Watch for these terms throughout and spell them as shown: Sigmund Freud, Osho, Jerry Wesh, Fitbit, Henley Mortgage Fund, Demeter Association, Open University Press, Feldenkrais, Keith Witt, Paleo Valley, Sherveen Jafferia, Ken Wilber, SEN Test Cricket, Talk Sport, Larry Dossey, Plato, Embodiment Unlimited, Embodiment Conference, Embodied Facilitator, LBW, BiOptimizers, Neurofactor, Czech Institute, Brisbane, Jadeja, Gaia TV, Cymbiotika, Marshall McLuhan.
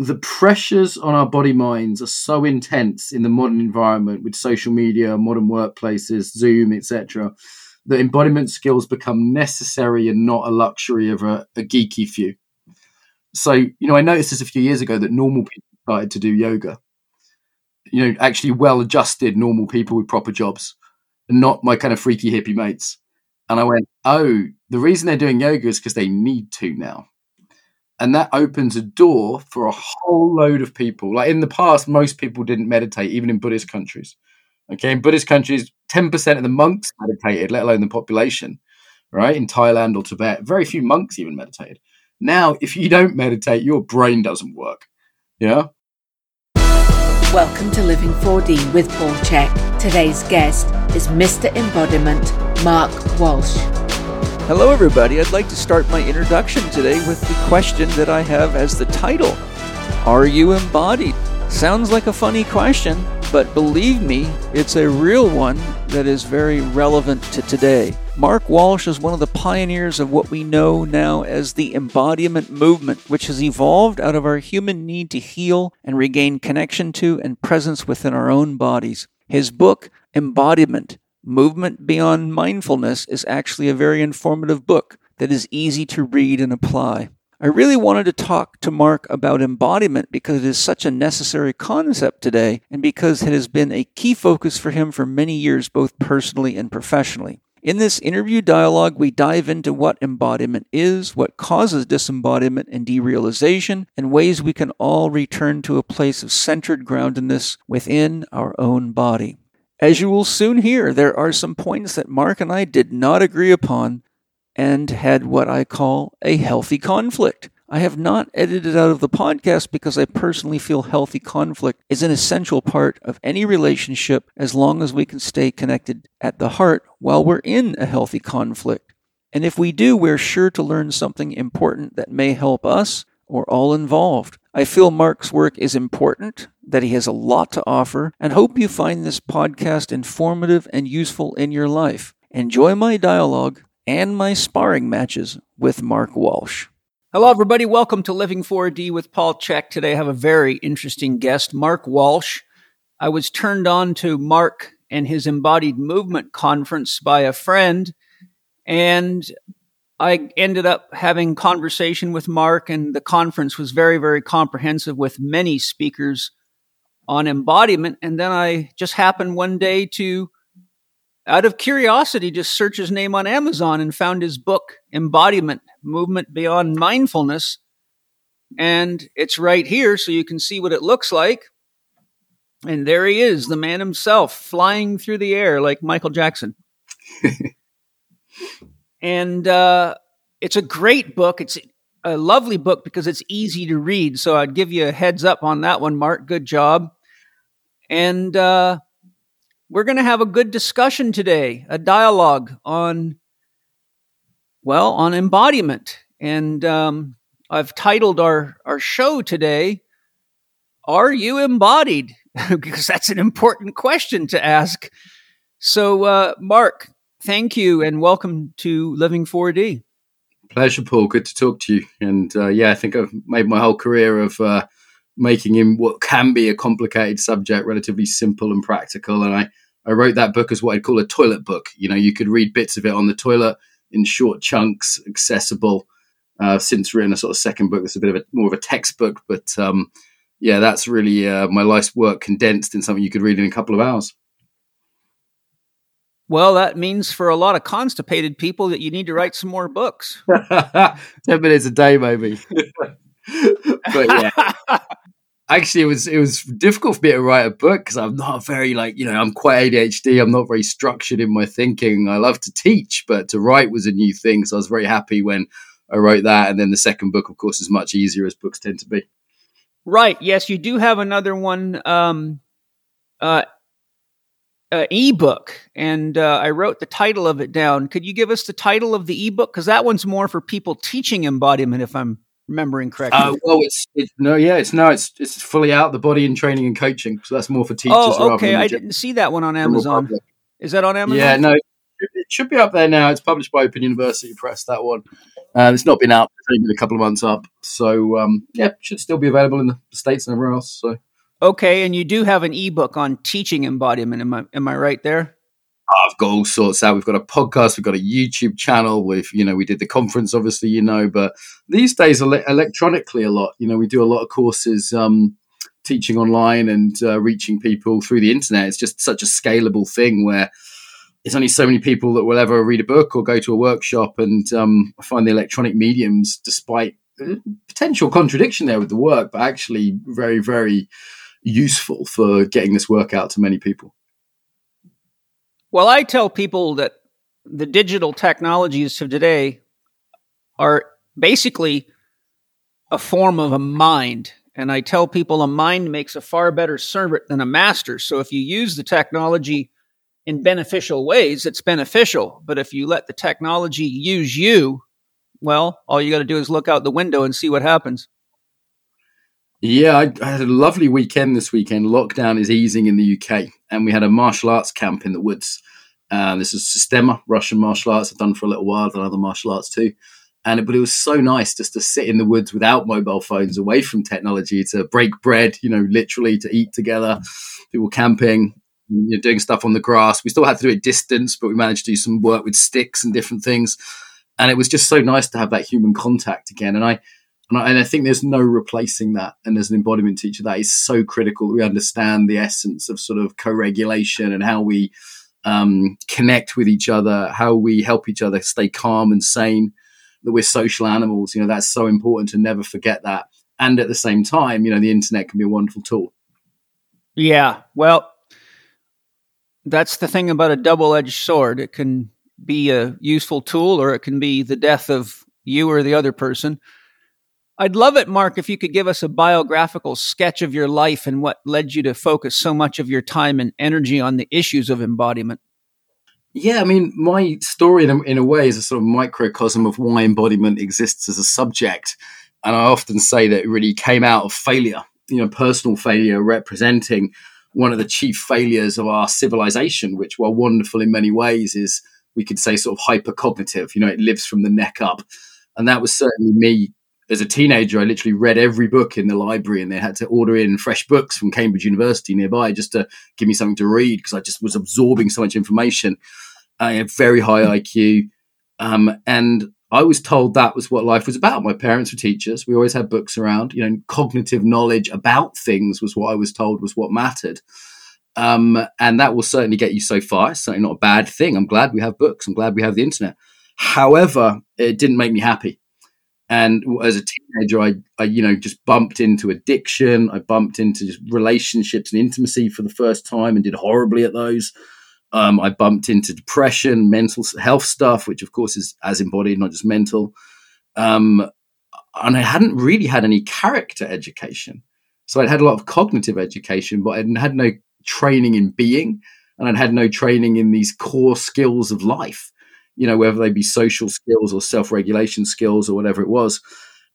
the pressures on our body minds are so intense in the modern environment with social media, modern workplaces, Zoom, etc., that embodiment skills become necessary and not a luxury of a geeky few. So, I noticed this a few years ago that normal people started to do yoga. Actually well-adjusted normal people with proper jobs and not my kind of freaky hippie mates. And I went, oh, the reason they're doing yoga is because they need to now. And that opens a door for a whole load of people. Like in the past, most people didn't meditate, even in Buddhist countries. Okay, in Buddhist countries, 10% of the monks meditated, let alone the population, right? In Thailand or Tibet, very few monks even meditated. Now, if you don't meditate, your brain doesn't work. Yeah. Welcome to Living 4D with Paul Chek. Today's guest is Mr. Embodiment, Mark Walsh. Hello, everybody. I'd like to start my introduction today with the question that I have as the title. Are you embodied? Sounds like a funny question, but believe me, it's a real one that is very relevant to today. Mark Walsh is one of the pioneers of what we know now as the embodiment movement, which has evolved out of our human need to heal and regain connection to and presence within our own bodies. His book, Embodiment, Movement Beyond Mindfulness, is actually a very informative book that is easy to read and apply. I really wanted to talk to Mark about embodiment because it is such a necessary concept today and because it has been a key focus for him for many years, both personally and professionally. In this interview dialogue, we dive into what embodiment is, what causes disembodiment and derealization, and ways we can all return to a place of centered groundedness within our own body. As you will soon hear, there are some points that Mark and I did not agree upon and had what I call a healthy conflict. I have not edited out of the podcast because I personally feel healthy conflict is an essential part of any relationship as long as we can stay connected at the heart while we're in a healthy conflict. And if we do, we're sure to learn something important that may help us or all involved. I feel Mark's work is important, that he has a lot to offer, and hope you find this podcast informative and useful in your life. Enjoy my dialogue and my sparring matches with Mark Walsh. Hello, everybody. Welcome to Living 4D with Paul Chek. Today I have a very interesting guest, Mark Walsh. I was turned on to Mark and his Embodied Movement Conference by a friend, and I ended up having conversation with Mark, and the conference was very, very comprehensive with many speakers on embodiment. And then I just happened one day to, out of curiosity, just search his name on Amazon and found his book, Embodiment, Movement Beyond Mindfulness. And it's right here, so you can see what it looks like. And there he is, the man himself, flying through the air like Michael Jackson. And it's a great book. It's a lovely book because it's easy to read. So I'd give you a heads up on that one, Mark. Good job. And we're going to have a good discussion today, a dialogue on embodiment. And I've titled our show today, Are You Embodied? Because that's an important question to ask. So, Mark, thank you and welcome to Living 4D. Pleasure, Paul. Good to talk to you. And I think I've made my whole career of making in what can be a complicated subject relatively simple and practical. And I wrote that book as what I'd call a toilet book. You could read bits of it on the toilet in short chunks, accessible. Since written a sort of second book that's a bit of more of a textbook. But that's really my life's work condensed in something you could read in a couple of hours. Well, that means for a lot of constipated people that you need to write some more books. 10 minutes a day, maybe. But yeah. Actually, it was difficult for me to write a book because I'm not very I'm quite ADHD. I'm not very structured in my thinking. I love to teach, but to write was a new thing. So I was very happy when I wrote that. And then the second book, of course, is much easier as books tend to be. Right. Yes, you do have another one, ebook. And I wrote the title of it down. Could you give us the title of the ebook? Because that one's more for people teaching embodiment, if I'm remembering correctly. It's fully out, the body in training and coaching. So that's more for teachers. Oh, okay. I didn't see that one on Amazon. Is that on Amazon? Yeah, no, It should be up there now. It's published by Open University Press, that one. It's not been out. It's only been a couple of months up. So, yeah, it should still be available in the States and everywhere else. So. Okay, and you do have an ebook on teaching embodiment. Am I right there? I've got all sorts out. We've got a podcast. We've got a YouTube channel. We did the conference, obviously, but these days electronically a lot. We do a lot of courses teaching online and reaching people through the internet. It's just such a scalable thing where there's only so many people that will ever read a book or go to a workshop. And I find the electronic mediums, despite potential contradiction there with the work, but actually very, very useful for getting this work out to many people. Well, I tell people that the digital technologies of today are basically a form of a mind. And I tell people a mind makes a far better servant than a master. So if you use the technology in beneficial ways, it's beneficial. But if you let the technology use you, well, all you got to do is look out the window and see what happens. Yeah, I had a lovely weekend this weekend. Lockdown is easing in the UK, and we had a martial arts camp in the woods. This is Systema, Russian martial arts. I've done for a little while, done other martial arts too. But it was so nice just to sit in the woods without mobile phones, away from technology, to break bread, literally to eat together. People camping, doing stuff on the grass. We still had to do it distance, but we managed to do some work with sticks and different things. And it was just so nice to have that human contact again. And I think there's no replacing that. And as an embodiment teacher, that is so critical that we understand the essence of sort of co-regulation and how we connect with each other, how we help each other stay calm and sane, that we're social animals. That's so important to never forget that. And at the same time, the internet can be a wonderful tool. Yeah, well, that's the thing about a double-edged sword. It can be a useful tool, or it can be the death of you or the other person. I'd love it, Mark, if you could give us a biographical sketch of your life and what led you to focus so much of your time and energy on the issues of embodiment. Yeah, my story in a way is a sort of microcosm of why embodiment exists as a subject. And I often say that it really came out of failure, personal failure, representing one of the chief failures of our civilization, which, while wonderful in many ways, is, we could say, sort of hypercognitive. It lives from the neck up. And that was certainly me. As a teenager, I literally read every book in the library, and they had to order in fresh books from Cambridge University nearby just to give me something to read, because I just was absorbing so much information. I had very high IQ. And I was told that was what life was about. My parents were teachers. We always had books around. Cognitive knowledge about things was what I was told was what mattered. And that will certainly get you so far. It's certainly not a bad thing. I'm glad we have books. I'm glad we have the internet. However, it didn't make me happy. And as a teenager, I just bumped into addiction. I bumped into just relationships and intimacy for the first time and did horribly at those. I bumped into depression, mental health stuff, which of course is as embodied, not just mental. And I hadn't really had any character education. So I'd had a lot of cognitive education, but I had no training in being, and I'd had no training in these core skills of life. Whether they be social skills or self-regulation skills or whatever it was.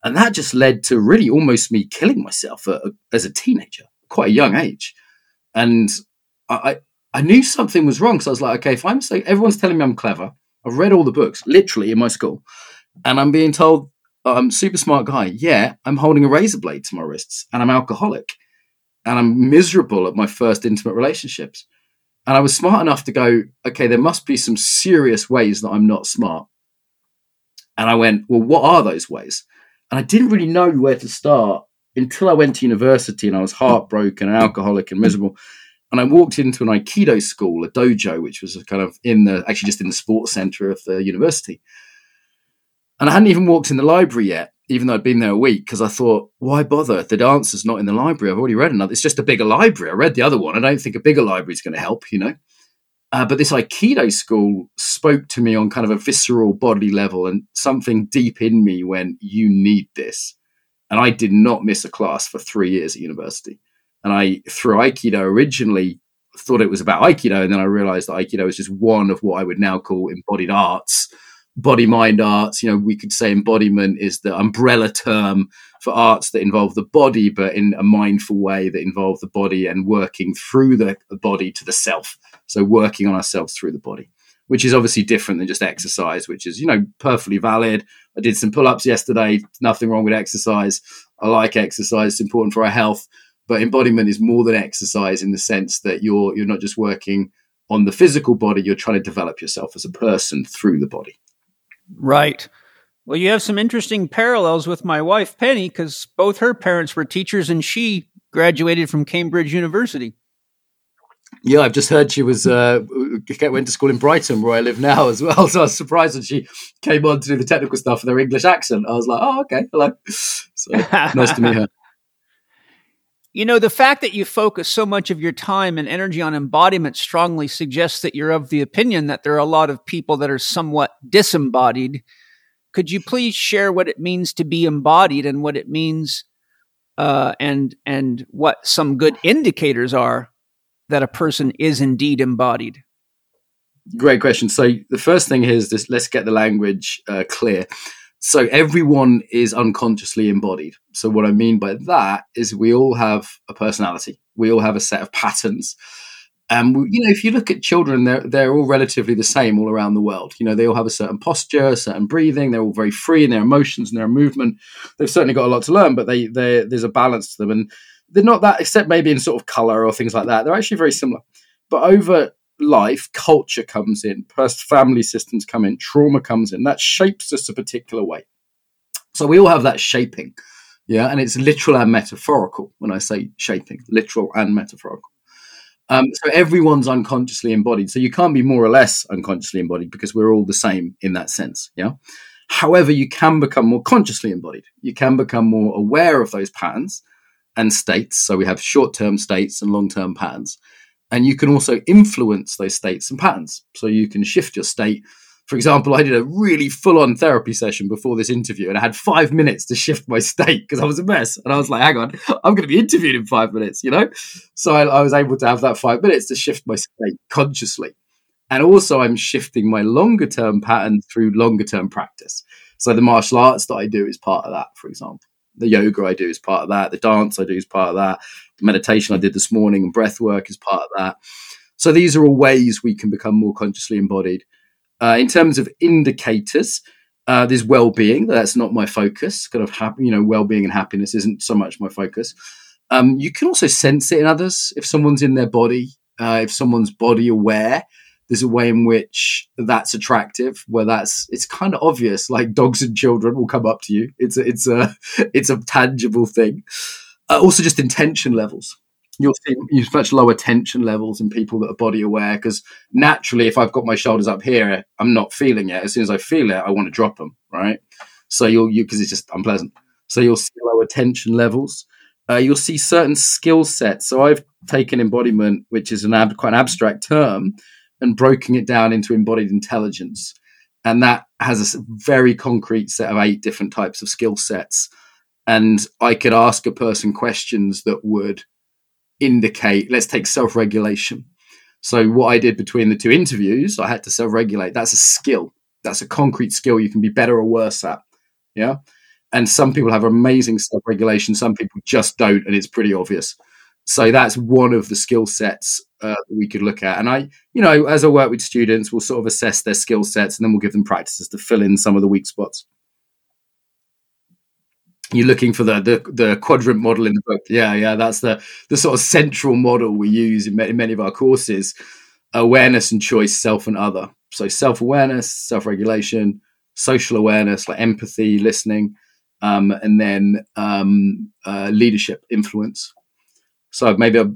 And that just led to really almost me killing myself as a teenager, quite a young age. And I knew something was wrong. So I was like, okay, if I'm so, everyone's telling me I'm clever. I've read all the books, literally, in my school. And I'm being told I'm a super smart guy. Yeah, I'm holding a razor blade to my wrists, and I'm alcoholic, and I'm miserable at my first intimate relationships. And I was smart enough to go, okay, there must be some serious ways that I'm not smart. And I went, well, what are those ways? And I didn't really know where to start until I went to university, and I was heartbroken and alcoholic and miserable. And I walked into an Aikido school, a dojo, which was kind of in the sports center of the university. And I hadn't even walked in the library yet, even though I'd been there a week, because I thought, why bother? The answer's not in the library. I've already read another. It's just a bigger library. I read the other one. I don't think a bigger library is going to help, But this Aikido school spoke to me on kind of a visceral bodily level, and something deep in me went, you need this. And I did not miss a class for 3 years at university. And I, through Aikido, originally thought it was about Aikido, and then I realized that Aikido is just one of what I would now call embodied arts, body-mind arts. We could say embodiment is the umbrella term for arts that involve the body, but in a mindful way that involve the body and working through the body to the self. So working on ourselves through the body. which is obviously different than just exercise, which is, you know, perfectly valid. I did some pull-ups yesterday. Nothing wrong with exercise. I like exercise. It's important for our health. But embodiment is more than exercise in the sense that you're not just working on the physical body. You're trying to develop yourself as a person through the body. Right. Well, you have some interesting parallels with my wife, Penny, because both her parents were teachers and she graduated from Cambridge University. Yeah, I've just heard she was went to school in Brighton, where I live now as well. So I was surprised when she came on to do the technical stuff with her English accent. I was like, oh, okay, hello. So nice to meet her. You know, the fact that you focus so much of your time and energy on embodiment strongly suggests that you're of the opinion that there are a lot of people that are somewhat disembodied. Could you please share what it means to be embodied and what it means and what some good indicators are that a person is indeed embodied? Great question. So the first thing is this, let's get the language clear. So everyone is unconsciously embodied. So what I mean by that is we all have a personality. We all have a set of patterns. And you know, if you look at children, they're all relatively the same all around the world. You know, they all have a certain posture, a certain breathing. They're all very free in their emotions and their movement. They've certainly got a lot to learn, but there's a balance to them. And they're not that, except maybe in sort of color or things like that. They're actually very similar. But over life, culture comes in, family systems come in, trauma comes in. That shapes us a particular way. So we all have that shaping. Yeah. And it's literal and metaphorical when I say shaping, literal and metaphorical. So everyone's unconsciously embodied. So you can't be more or less unconsciously embodied because we're all the same in that sense. Yeah. However, you can become more consciously embodied. You can become more aware of those patterns and states. So we have short-term states and long-term patterns. And you can also influence those states and patterns. So you can shift your state. For example, I did a really full-on therapy session before this interview, and I had 5 minutes to shift my state because I was a mess. And I was like, hang on, I'm going to be interviewed in 5 minutes, you know? So I was able to have that 5 minutes to shift my state consciously. And also I'm shifting my longer-term pattern through longer-term practice. So the martial arts that I do is part of that, for example. The yoga I do is part of that. The dance I do is part of that. The meditation I did this morning and breath work is part of that. So these are all ways we can become more consciously embodied. In terms of indicators, there's well-being. That's not my focus. Kind of well-being and happiness isn't so much my focus. You can also sense it in others. If someone's in their body, if someone's body aware, there's a way in which that's attractive, where it's kind of obvious, like dogs and children will come up to you. It's a tangible thing. Also just intention levels. You'll see much lower tension levels in people that are body aware, because naturally, if I've got my shoulders up here, I'm not feeling it. As soon as I feel it, I want to drop them, right? So because it's just unpleasant. So you'll see lower tension levels. You'll see certain skill sets. So I've taken embodiment, which is quite an abstract term, and broken it down into embodied intelligence. And that has a very concrete set of 8 different types of skill sets. And I could ask a person questions that would indicate, let's take self-regulation. So what I did between the 2 interviews, I had to self-regulate. That's a skill. That's a concrete skill you can be better or worse at. Yeah. And some people have amazing self-regulation. Some people just don't. And it's pretty obvious. So that's one of the skill sets that we could look at. And as I work with students, we'll sort of assess their skill sets and then we'll give them practices to fill in some of the weak spots. You're looking for the quadrant model in the book. Yeah. That's the sort of central model we use in many of our courses: awareness and choice, self and other. So self-awareness, self-regulation, social awareness, like empathy, listening, and then leadership, influence. So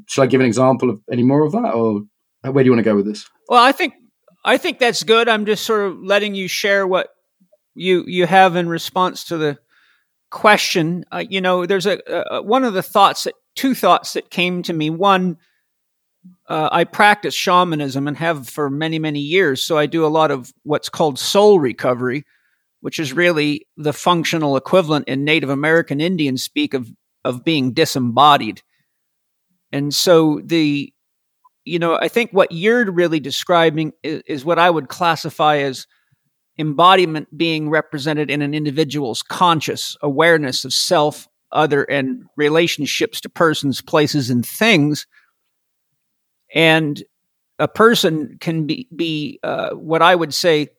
should I give an example of any more of that, or where do you want to go with this? Well, I think that's good. I'm just sort of letting you share what you have in response to the question. There's one of the thoughts, two thoughts that came to me. One, I practice shamanism and have for many, many years. So I do a lot of what's called soul recovery, which is really the functional equivalent in Native American Indian speak of being disembodied. And so I think what you're really describing is what I would classify as embodiment being represented in an individual's conscious awareness of self, other, and relationships to persons, places, and things. And a person can be what I would say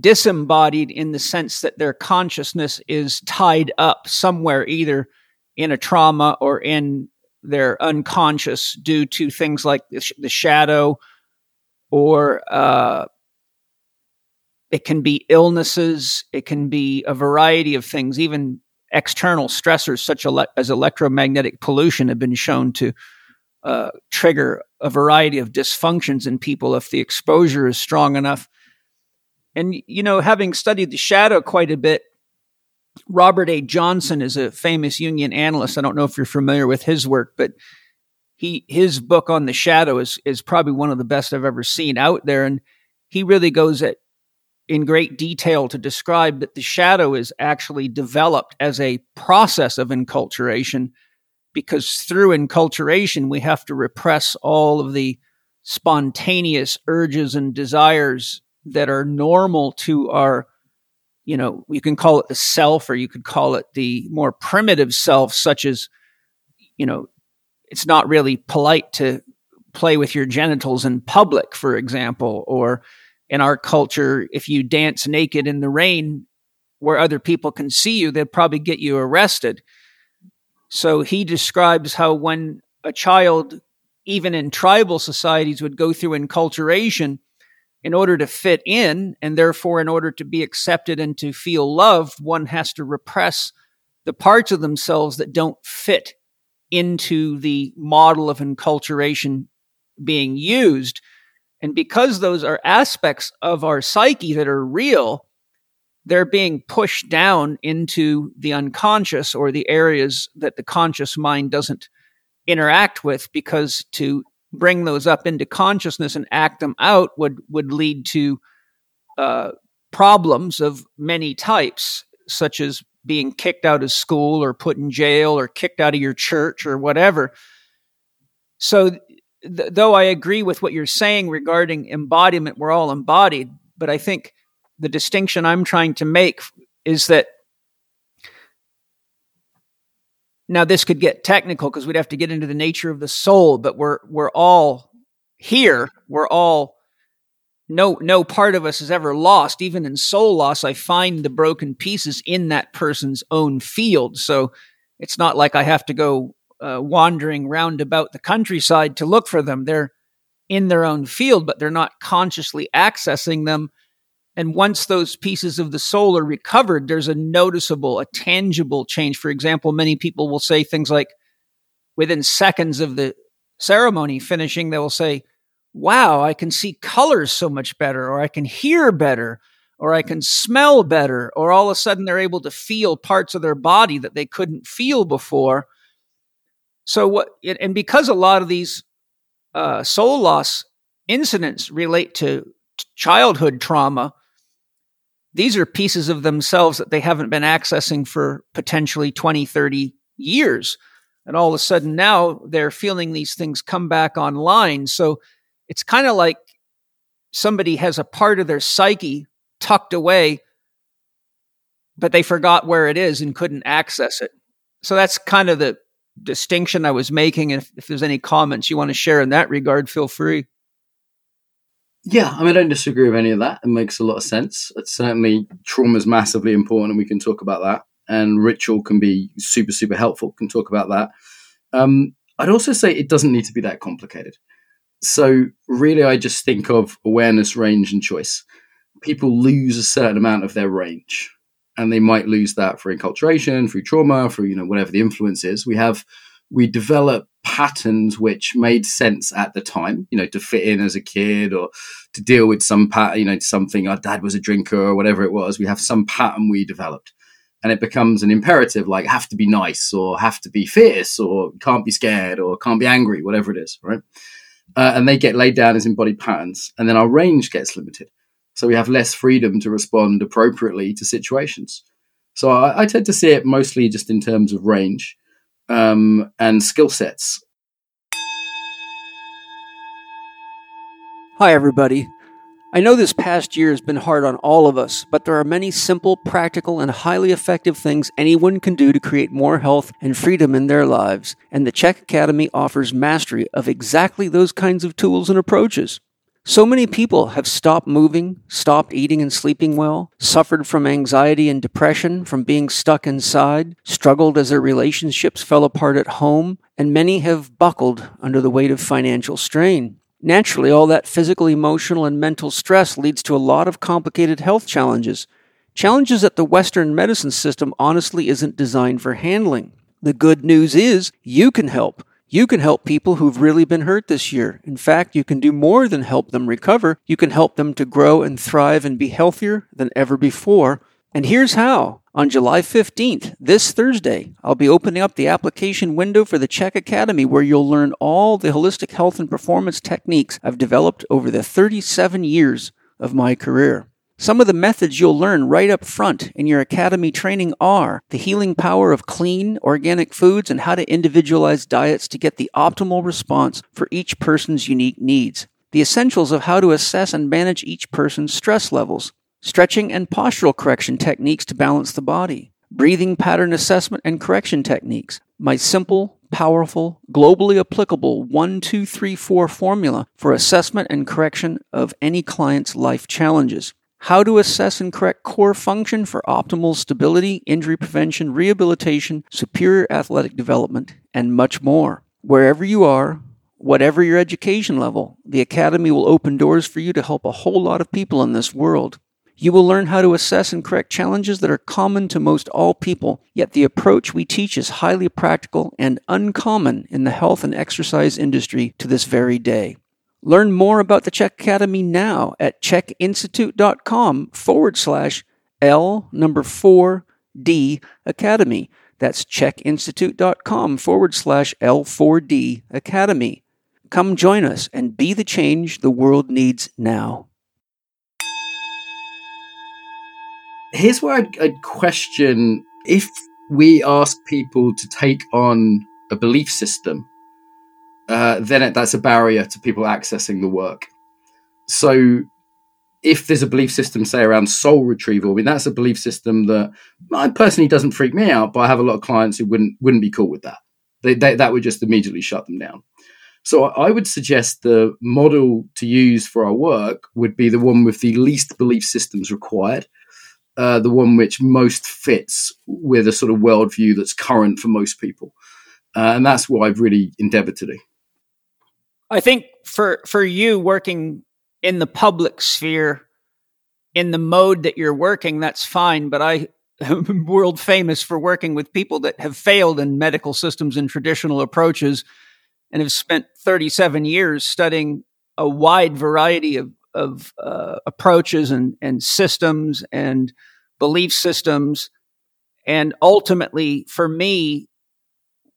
disembodied in the sense that their consciousness is tied up somewhere, either in a trauma or in their unconscious due to things like the shadow, or it can be illnesses, it can be a variety of things. Even external stressors such as electromagnetic pollution have been shown to trigger a variety of dysfunctions in people if the exposure is strong enough. And, you know, having studied the shadow quite a bit, Robert A. Johnson is a famous Jungian analyst. I don't know if you're familiar with his work, but his book on the shadow is probably one of the best I've ever seen out there. And he really goes in great detail to describe that the shadow is actually developed as a process of enculturation, because through enculturation, we have to repress all of the spontaneous urges and desires that are normal to our, you know, you can call it the self, or you could call it the more primitive self, such as, you know, it's not really polite to play with your genitals in public, for example, or in our culture, if you dance naked in the rain where other people can see you, they'd probably get you arrested. So he describes how when a child, even in tribal societies, would go through enculturation in order to fit in, and therefore in order to be accepted and to feel loved, one has to repress the parts of themselves that don't fit into the model of enculturation being used. And because those are aspects of our psyche that are real, they're being pushed down into the unconscious, or the areas that the conscious mind doesn't interact with, because to bring those up into consciousness and act them out would lead to problems of many types, such as being kicked out of school or put in jail or kicked out of your church or whatever. So though I agree with what you're saying regarding embodiment, we're all embodied, but I think the distinction I'm trying to make is that, now this could get technical because we'd have to get into the nature of the soul, but we're all here. We're all, no part of us is ever lost. Even in soul loss, I find the broken pieces in that person's own field. So it's not like I have to go wandering round about the countryside to look for them. They're in their own field, but they're not consciously accessing them. And once those pieces of the soul are recovered, there's a noticeable, a tangible change. For example, many people will say things like, within seconds of the ceremony finishing, they will say, wow, I can see colors so much better, or I can hear better, or I can smell better, or all of a sudden they're able to feel parts of their body that they couldn't feel before. So and because a lot of these soul loss incidents relate to childhood trauma, these are pieces of themselves that they haven't been accessing for potentially 20, 30 years. And all of a sudden now they're feeling these things come back online. So it's kind of like somebody has a part of their psyche tucked away, but they forgot where it is and couldn't access it. So that's kind of the distinction I was making. And if there's any comments you want to share in that regard, feel free. Yeah, I mean, I don't disagree with any of that. It makes a lot of sense. It's certainly, trauma is massively important, and we can talk about that. And ritual can be super, super helpful. Can talk about that. I'd also say it doesn't need to be that complicated. So really, I just think of awareness, range, and choice. People lose a certain amount of their range, and they might lose that for enculturation, through trauma, for, you know, whatever the influence is. We develop patterns which made sense at the time, you know, to fit in as a kid, or to deal with some pattern, you know, something, our dad was a drinker or whatever it was. We have some pattern we developed, and it becomes an imperative, like have to be nice, or have to be fierce, or can't be scared, or can't be angry, whatever it is, right? And they get laid down as embodied patterns, and then our range gets limited. So we have less freedom to respond appropriately to situations. So I tend to see it mostly just in terms of range. And skill sets. Hi, everybody. I know this past year has been hard on all of us, but there are many simple, practical, and highly effective things anyone can do to create more health and freedom in their lives, and the Chek Academy offers mastery of exactly those kinds of tools and approaches. So many people have stopped moving, stopped eating and sleeping well, suffered from anxiety and depression from being stuck inside, struggled as their relationships fell apart at home, and many have buckled under the weight of financial strain. Naturally, all that physical, emotional, and mental stress leads to a lot of complicated health challenges, challenges that the Western medicine system honestly isn't designed for handling. The good news is you can help. You can help people who've really been hurt this year. In fact, you can do more than help them recover. You can help them to grow and thrive and be healthier than ever before. And here's how. On July 15th, this Thursday, I'll be opening up the application window for the Chek Academy, where you'll learn all the holistic health and performance techniques I've developed over the 37 years of my career. Some of the methods you'll learn right up front in your academy training are the healing power of clean, organic foods and how to individualize diets to get the optimal response for each person's unique needs, the essentials of how to assess and manage each person's stress levels, stretching and postural correction techniques to balance the body, breathing pattern assessment and correction techniques, my simple, powerful, globally applicable 1-2-3-4 formula for assessment and correction of any client's life challenges, how to assess and correct core function for optimal stability, injury prevention, rehabilitation, superior athletic development, and much more. Wherever you are, whatever your education level, the Academy will open doors for you to help a whole lot of people in this world. You will learn how to assess and correct challenges that are common to most all people, yet the approach we teach is highly practical and uncommon in the health and exercise industry to this very day. Learn more about the Chek Academy now at chekinstitute.com/L4D Academy. That's chekinstitute.com/L4D Academy. Come join us and be the change the world needs now. Here's where I'd question, if we ask people to take on a belief system, then that's a barrier to people accessing the work. So if there's a belief system, say, around soul retrieval, I mean, that's a belief system that personally doesn't freak me out, but I have a lot of clients who wouldn't be cool with that. That would just immediately shut them down. So I would suggest the model to use for our work would be the one with the least belief systems required, the one which most fits with a sort of worldview that's current for most people. And that's what I've really endeavored to do. I think for you working in the public sphere, in the mode that you're working, that's fine. But I am world famous for working with people that have failed in medical systems and traditional approaches and have spent 37 years studying a wide variety of approaches and systems and belief systems. And ultimately, for me,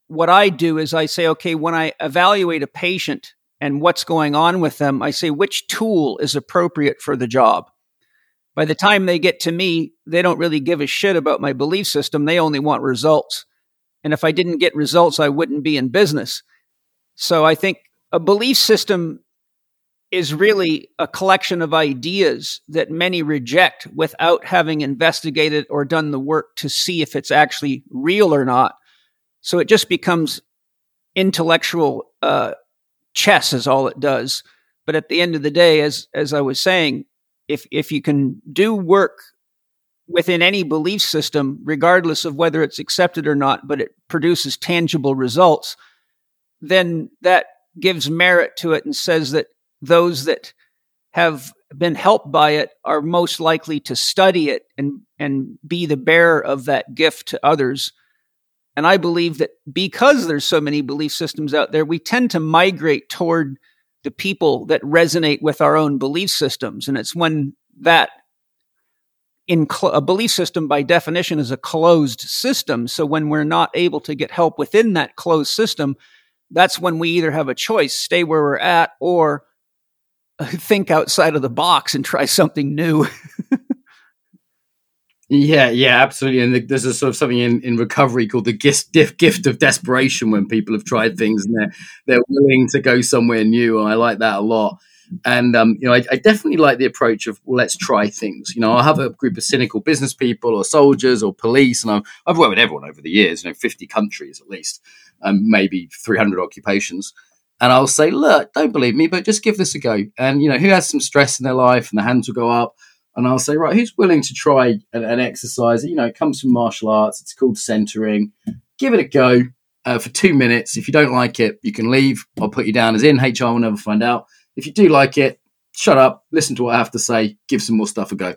what I do is I say, okay, when I evaluate a patient and what's going on with them, I say, which tool is appropriate for the job? By the time they get to me, they don't really give a shit about my belief system. They only want results. And if I didn't get results, I wouldn't be in business. So I think a belief system is really a collection of ideas that many reject without having investigated or done the work to see if it's actually real or not. So it just becomes intellectual chess is all it does. But at the end of the day, as I was saying, if you can do work within any belief system, regardless of whether it's accepted or not, but it produces tangible results, then that gives merit to it and says that those that have been helped by it are most likely to study it and be the bearer of that gift to others. And I believe that because there's so many belief systems out there, we tend to migrate toward the people that resonate with our own belief systems. And it's when a belief system by definition is a closed system. So when we're not able to get help within that closed system, that's when we either have a choice, stay where we're at, or think outside of the box and try something new. Yeah, absolutely. And there's a sort of something in recovery called the gift of desperation, when people have tried things and they're willing to go somewhere new. And I like that a lot. And, I definitely like the approach of, well, let's try things. You know, I'll have a group of cynical business people or soldiers or police. And I've worked with everyone over the years, 50 countries at least, maybe 300 occupations. And I'll say, look, don't believe me, but just give this a go. And, who has some stress in their life? And the hands will go up. And I'll say, right, who's willing to try an exercise? It comes from martial arts. It's called centering. Give it a go for 2 minutes. If you don't like it, you can leave. I'll put you down as in. HR will never find out. If you do like it, shut up, listen to what I have to say, give some more stuff a go.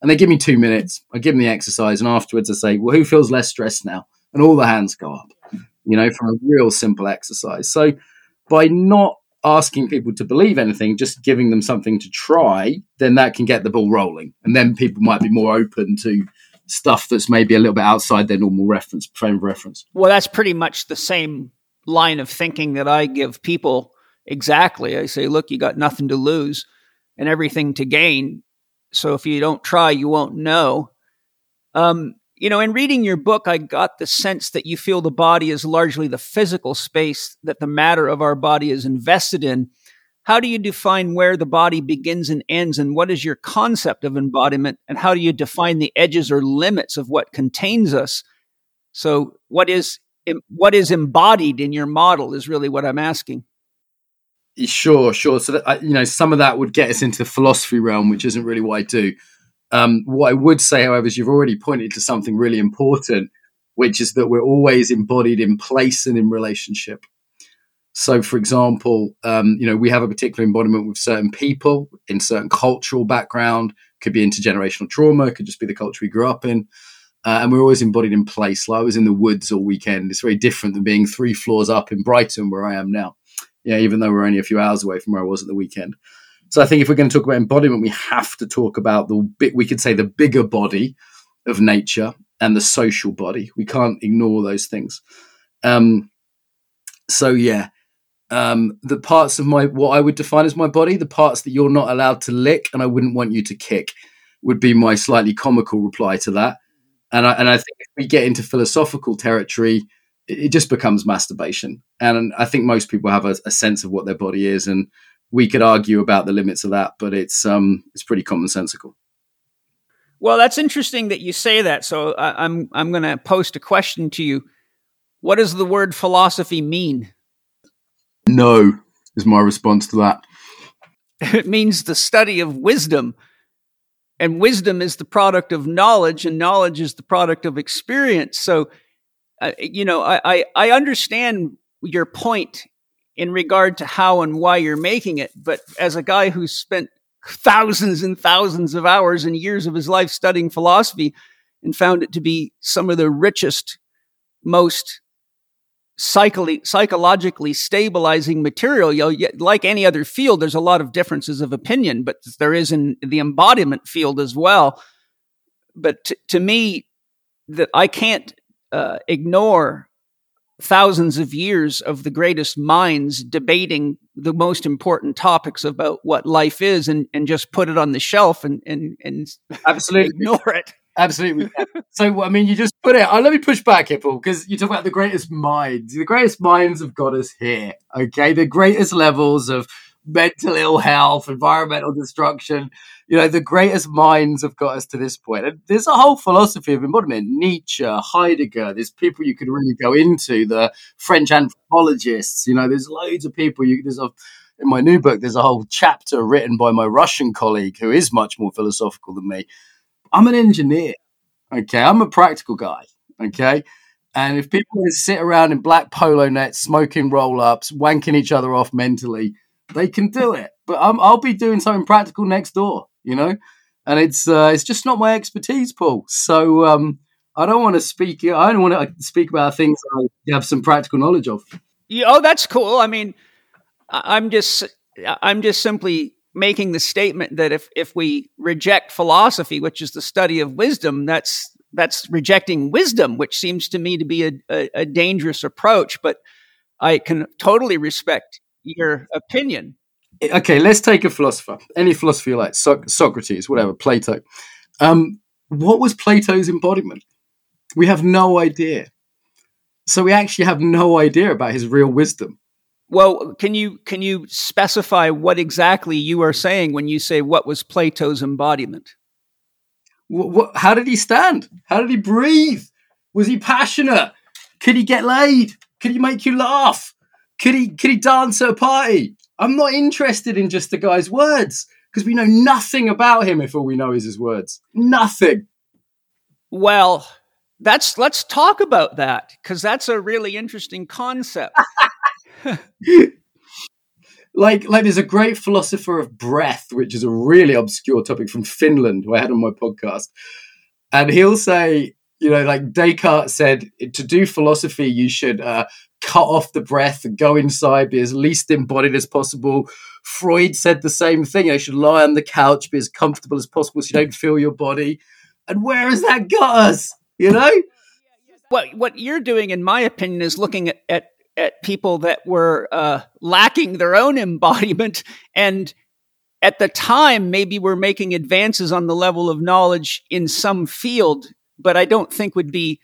And they give me 2 minutes. I give them the exercise. And afterwards I say, well, who feels less stressed now? And all the hands go up, for a real simple exercise. So by not asking people to believe anything, just giving them something to try, then that can get the ball rolling. And then people might be more open to stuff that's maybe a little bit outside their normal frame of reference. Well, that's pretty much the same line of thinking that I give people. Exactly. I say, look, you got nothing to lose and everything to gain. So if you don't try, you won't know. In reading your book, I got the sense that you feel the body is largely the physical space that the matter of our body is invested in. How do you define where the body begins and ends? And what is your concept of embodiment? And how do you define the edges or limits of what contains us? So what is embodied in your model is really what I'm asking. Sure. So, that, some of that would get us into the philosophy realm, which isn't really what I do. What I would say, however, is you've already pointed to something really important, which is that we're always embodied in place and in relationship. So, for example, we have a particular embodiment with certain people in certain cultural background, could be intergenerational trauma, could just be the culture we grew up in. And we're always embodied in place. Like I was in the woods all weekend. It's very different than being 3 floors up in Brighton where I am now. Yeah, even though we're only a few hours away from where I was at the weekend. So I think if we're going to talk about embodiment, we have to talk about the bigger body of nature and the social body. We can't ignore those things. The parts of what I would define as my body, the parts that you're not allowed to lick and I wouldn't want you to kick, would be my slightly comical reply to that. And I think if we get into philosophical territory, it just becomes masturbation. And I think most people have a sense of what their body is, and we could argue about the limits of that, but it's pretty commonsensical. Well, that's interesting that you say that. So I'm going to post a question to you. What does the word philosophy mean? No, is my response to that. It means the study of wisdom. And wisdom is the product of knowledge, and knowledge is the product of experience. So I understand your point in regard to how and why you're making it, but as a guy who's spent thousands and thousands of hours and years of his life studying philosophy and found it to be some of the richest, most psychologically stabilizing material, like any other field, there's a lot of differences of opinion, but there is in the embodiment field as well. But to me, that I can't ignore thousands of years of the greatest minds debating the most important topics about what life is and just put it on the shelf and absolutely ignore it. Absolutely. So, you just put it. Let me push back here, Paul, because you talk about the greatest minds. The greatest minds have got us here, okay? The greatest levels of mental ill health, environmental destruction. The greatest minds have got us to this point. And there's a whole philosophy of embodiment, Nietzsche, Heidegger. There's people you could really go into, the French anthropologists. There's loads of people. In my new book, there's a whole chapter written by my Russian colleague who is much more philosophical than me. I'm an engineer, okay? I'm a practical guy, okay? And if people sit around in black polo nets, smoking roll-ups, wanking each other off mentally, they can do it, but I'll be doing something practical next door, and it's just not my expertise, Paul. So I don't want to speak. I don't want to speak about things I have some practical knowledge of. Yeah, oh, that's cool. I'm just simply making the statement that if we reject philosophy, which is the study of wisdom, that's rejecting wisdom, which seems to me to be a dangerous approach. But I can totally respect your opinion. Okay, let's take a philosopher, any philosopher you like, Socrates, whatever, Plato. What was Plato's embodiment? We have no idea. So we actually have no idea about his real wisdom. Well, can you specify what exactly you are saying when you say what was Plato's embodiment? How did he stand? How did he breathe? Was he passionate? Could he get laid? Could he make you laugh? Could he dance at a party? I'm not interested in just the guy's words, because we know nothing about him if all we know is his words. Nothing. Well, let's talk about that, because that's a really interesting concept. Like there's a great philosopher of breath, which is a really obscure topic from Finland, who I had on my podcast. And he'll say, you know, like Descartes said, to do philosophy, you should cut off the breath and go inside, be as least embodied as possible. Freud said the same thing. You should lie on the couch, be as comfortable as possible so you don't feel your body. And where has that got us, you know? Well, what you're doing, in my opinion, is looking at people that were lacking their own embodiment, and at the time maybe were making advances on the level of knowledge in some field, but I don't think would be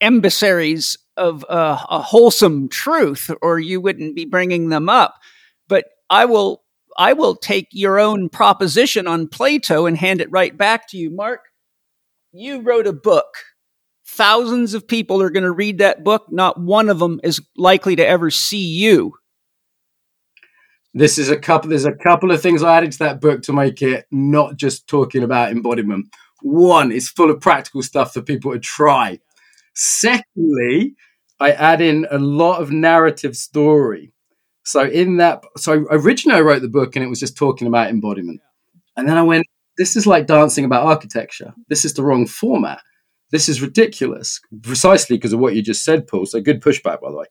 emissaries of a wholesome truth, or you wouldn't be bringing them up. But I will take your own proposition on Plato and hand it right back to you, Mark. You wrote a book. Thousands of people are going to read that book. Not one of them is likely to ever see you. There's a couple of things I added to that book to make it not just talking about embodiment. One, it's full of practical stuff for people to try. Secondly, I add in a lot of narrative story. So originally I wrote the book and it was just talking about embodiment. And then I went, this is like dancing about architecture. This is the wrong format. This is ridiculous, precisely because of what you just said, Paul. So good pushback, by the way.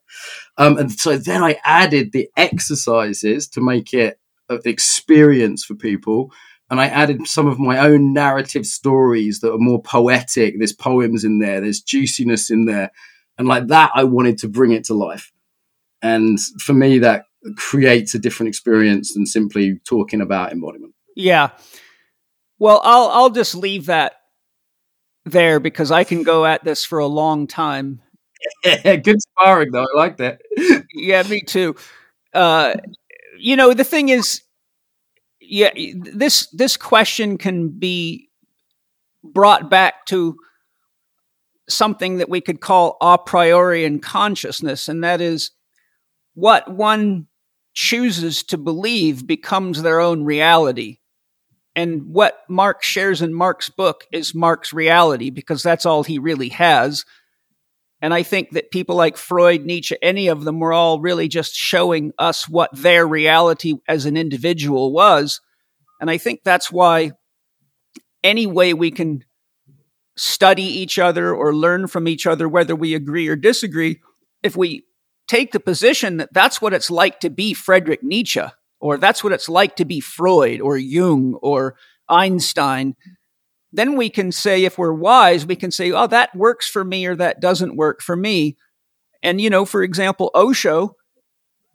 And so then I added the exercises to make it an experience for people. And I added some of my own narrative stories that are more poetic. There's poems in there. There's juiciness in there. And like that, I wanted to bring it to life. And for me, that creates a different experience than simply talking about embodiment. Yeah. Well, I'll just leave that there, because I can go at this for a long time. Yeah, good sparring, though. I like that. Yeah, me too. You know, the thing is, yeah, this question can be brought back to something that we could call a priori in consciousness, and that is what one chooses to believe becomes their own reality. And what Mark shares in Mark's book is Mark's reality, because that's all he really has. And I think that people like Freud, Nietzsche, any of them were all really just showing us what their reality as an individual was. And I think that's why any way we can study each other or learn from each other, whether we agree or disagree, if we take the position that that's what it's like to be Friedrich Nietzsche, or that's what it's like to be Freud or Jung or Einstein, then we can say, if we're wise, we can say, oh, that works for me or that doesn't work for me. And, you know, for example, Osho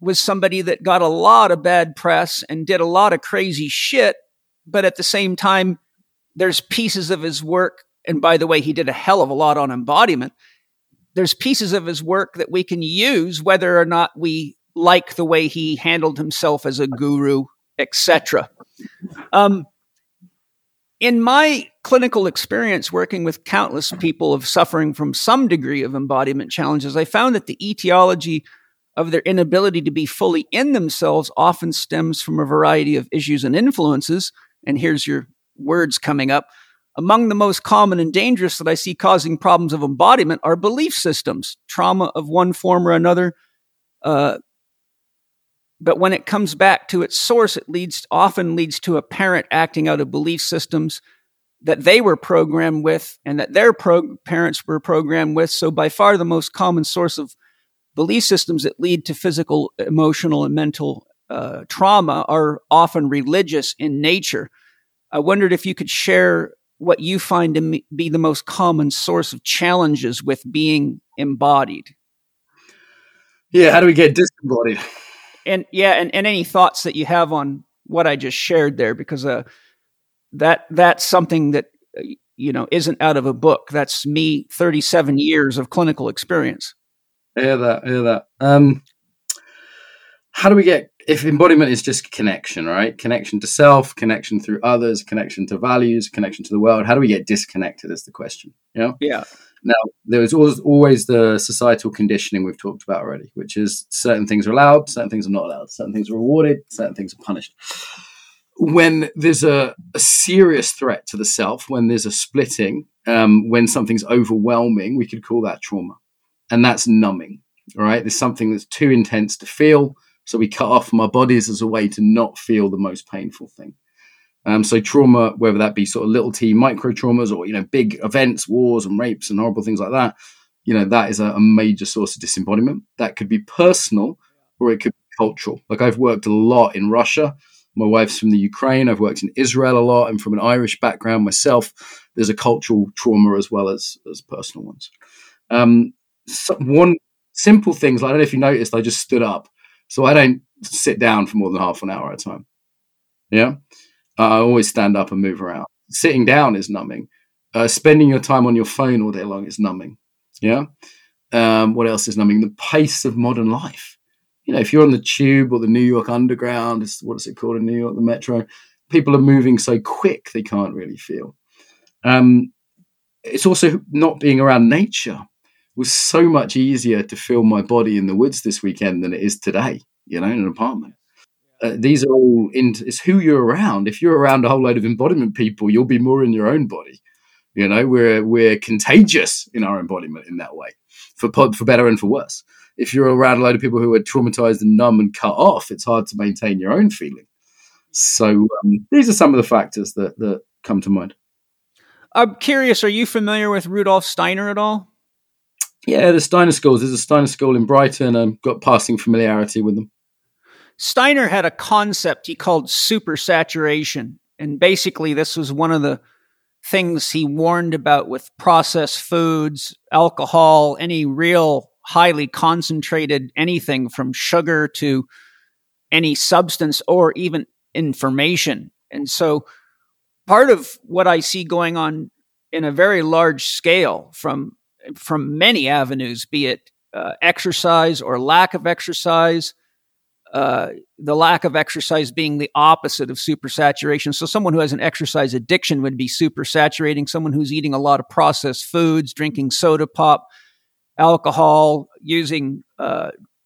was somebody that got a lot of bad press and did a lot of crazy shit, but at the same time, there's pieces of his work, and by the way, he did a hell of a lot on embodiment, there's pieces of his work that we can use whether or not we like the way he handled himself as a guru, etc. In my clinical experience working with countless people of suffering from some degree of embodiment challenges, I found that the etiology of their inability to be fully in themselves often stems from a variety of issues and influences. And here's your words coming up. Among the most common and dangerous that I see causing problems of embodiment are belief systems, trauma of one form or another, but when it comes back to its source, it often leads to a parent acting out of belief systems that they were programmed with and that their parents were programmed with. So by far the most common source of belief systems that lead to physical, emotional, and mental trauma are often religious in nature. I wondered if you could share what you find to be the most common source of challenges with being embodied. Yeah, how do we get disembodied? And yeah, and any thoughts that you have on what I just shared there, because that's something that, you know, isn't out of a book. That's me, 37 years of clinical experience. I hear that. how do we get, if embodiment is just connection, right? Connection to self, connection through others, connection to values, connection to the world. How do we get disconnected is the question, you know? Yeah. Now, there is always the societal conditioning we've talked about already, which is certain things are allowed, certain things are not allowed, certain things are rewarded, certain things are punished. When there's a serious threat to the self, when there's a splitting, when something's overwhelming, we could call that trauma. And that's numbing, right? There's something that's too intense to feel. So we cut off from our bodies as a way to not feel the most painful thing. So trauma, whether that be sort of little t micro traumas or, you know, big events, wars and rapes and horrible things like that, you know, that is a major source of disembodiment. That could be personal or it could be cultural. Like I've worked a lot in Russia. My wife's from the Ukraine. I've worked in Israel a lot. I'm from an Irish background myself. There's a cultural trauma as well as personal ones. One simple things, like I don't know if you noticed, I just stood up. So I don't sit down for more than half an hour at a time. Yeah. I always stand up and move around. Sitting down is numbing. Spending your time on your phone all day long is numbing. Yeah. What else is numbing? The pace of modern life. You know, if you're on the tube or the New York Underground, what is it called in New York, the Metro, people are moving so quick they can't really feel. It's also not being around nature. Was so much easier to feel my body in the woods this weekend than it is today, you know, in an apartment. These are all, it's who you're around. If you're around a whole load of embodiment people, you'll be more in your own body. You know, we're contagious in our embodiment in that way, for better and for worse. If you're around a load of people who are traumatized and numb and cut off, it's hard to maintain your own feeling. So these are some of the factors that come to mind. I'm curious, are you familiar with Rudolf Steiner at all? Yeah, the Steiner schools. There's a Steiner school in Brighton. I've got passing familiarity with them. Steiner had a concept he called supersaturation. And basically, this was one of the things he warned about with processed foods, alcohol, any real highly concentrated anything from sugar to any substance or even information. And so part of what I see going on in a very large scale from many avenues, be it exercise or lack of exercise, the lack of exercise being the opposite of supersaturation. So someone who has an exercise addiction would be supersaturating. Someone who's eating a lot of processed foods, drinking soda pop, alcohol, using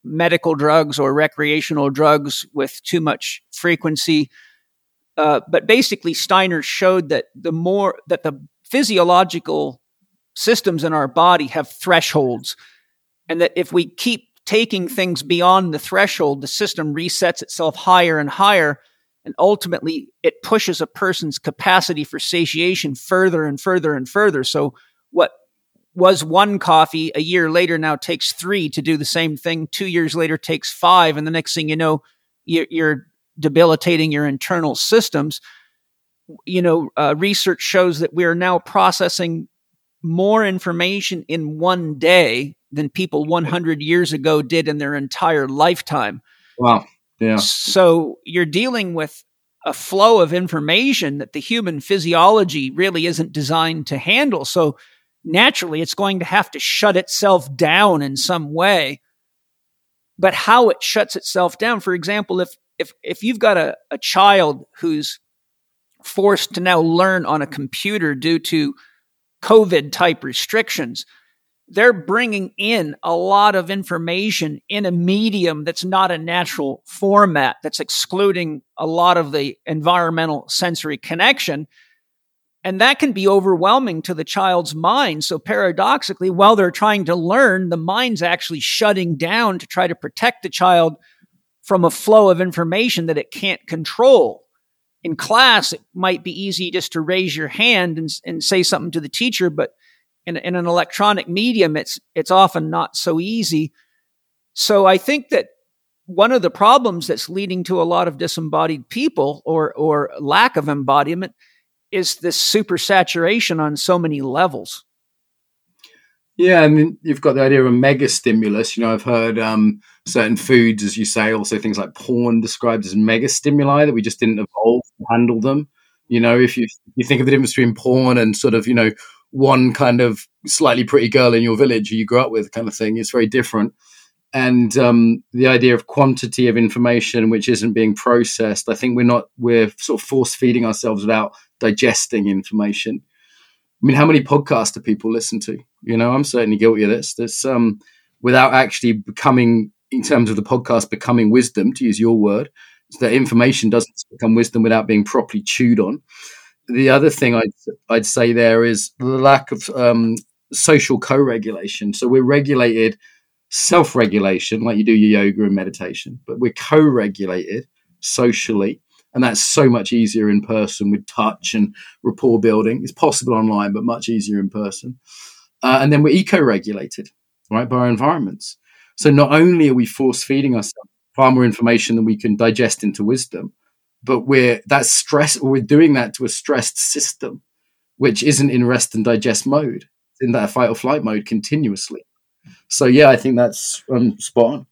medical drugs or recreational drugs with too much frequency. But basically Steiner showed that the physiological systems in our body have thresholds, and that if we keep taking things beyond the threshold, the system resets itself higher and higher, and ultimately it pushes a person's capacity for satiation further and further and further. So what was one coffee a year later now takes 3 to do the same thing, 2 years later takes 5, and the next thing you know, you're debilitating your internal systems. You know, research shows that we are now processing more information in one day than people 100 years ago did in their entire lifetime. Wow. Yeah. So you're dealing with a flow of information that the human physiology really isn't designed to handle. So naturally, it's going to have to shut itself down in some way. But how it shuts itself down, for example, if you've got a child who's forced to now learn on a computer due to COVID-type restrictions, they're bringing in a lot of information in a medium that's not a natural format, that's excluding a lot of the environmental sensory connection. And that can be overwhelming to the child's mind. So paradoxically, while they're trying to learn, the mind's actually shutting down to try to protect the child from a flow of information that it can't control. In class, it might be easy just to raise your hand and say something to the teacher, but in an electronic medium, it's often not so easy. So I think that one of the problems that's leading to a lot of disembodied people or lack of embodiment is this supersaturation on so many levels. Yeah, I mean, you've got the idea of a mega stimulus. You know, I've heard certain foods, as you say, also things like porn described as mega stimuli that we just didn't evolve to handle them. You know, if you think of the difference between porn and sort of, you know, one kind of slightly pretty girl in your village who you grew up with kind of thing, it's very different. And the idea of quantity of information which isn't being processed. I think we're sort of force feeding ourselves without digesting information. I mean, how many podcasts do people listen to? You know, I'm certainly guilty of this. That's without actually becoming, in terms of the podcast, becoming wisdom, to use your word, so that information doesn't become wisdom without being properly chewed on. The other thing I'd say there is the lack of social co-regulation. So we're regulated, self-regulation, like you do your yoga and meditation, but we're co-regulated socially. And that's so much easier in person with touch and rapport building. It's possible online, but much easier in person. And then we're eco-regulated, right, by our environments. So not only are we force-feeding ourselves far more information than we can digest into wisdom, but we're doing that to a stressed system, which isn't in rest and digest mode, in that fight or flight mode continuously. So, yeah, I think that's spot on.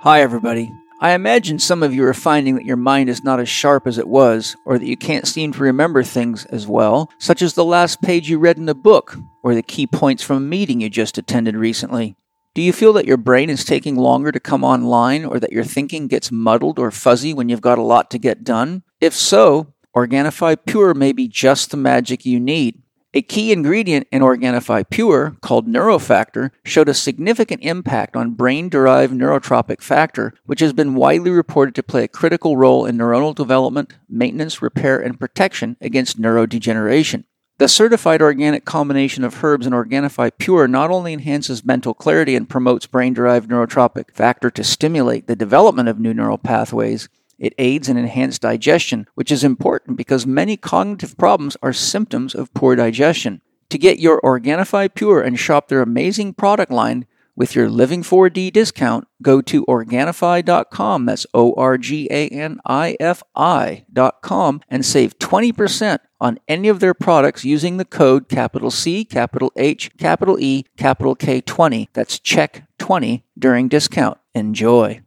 Hi, everybody. I imagine some of you are finding that your mind is not as sharp as it was, or that you can't seem to remember things as well, such as the last page you read in a book, or the key points from a meeting you just attended recently. Do you feel that your brain is taking longer to come online, or that your thinking gets muddled or fuzzy when you've got a lot to get done? If so, Organifi Pure may be just the magic you need. A key ingredient in Organifi Pure, called Neurofactor, showed a significant impact on brain-derived neurotropic factor, which has been widely reported to play a critical role in neuronal development, maintenance, repair, and protection against neurodegeneration. The certified organic combination of herbs in Organifi Pure not only enhances mental clarity and promotes brain-derived neurotropic factor to stimulate the development of new neural pathways, it aids in enhanced digestion, which is important because many cognitive problems are symptoms of poor digestion. To get your Organifi Pure and shop their amazing product line with your Living 4D discount, go to Organifi.com, that's Organifi.com, and save 20% on any of their products using the code capital C, capital H, capital E, capital K 20, that's Chek 20 during discount. Enjoy.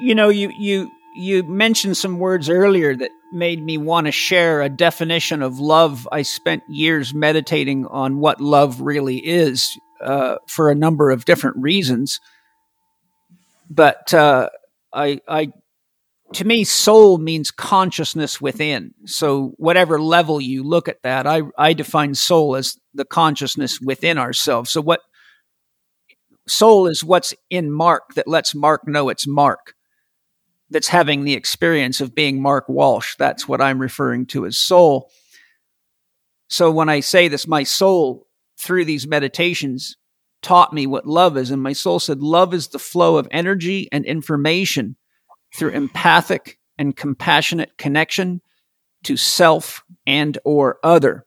You know, you mentioned some words earlier that made me want to share a definition of love. I spent years meditating on what love really is for a number of different reasons. But to me, soul means consciousness within. So whatever level you look at that, I define soul as the consciousness within ourselves. So what soul is what's in Mark that lets Mark know it's Mark. That's having the experience of being Mark Walsh. That's what I'm referring to as soul. So when I say this, my soul, through these meditations, taught me what love is. And my soul said, love is the flow of energy and information through empathic and compassionate connection to self and or other.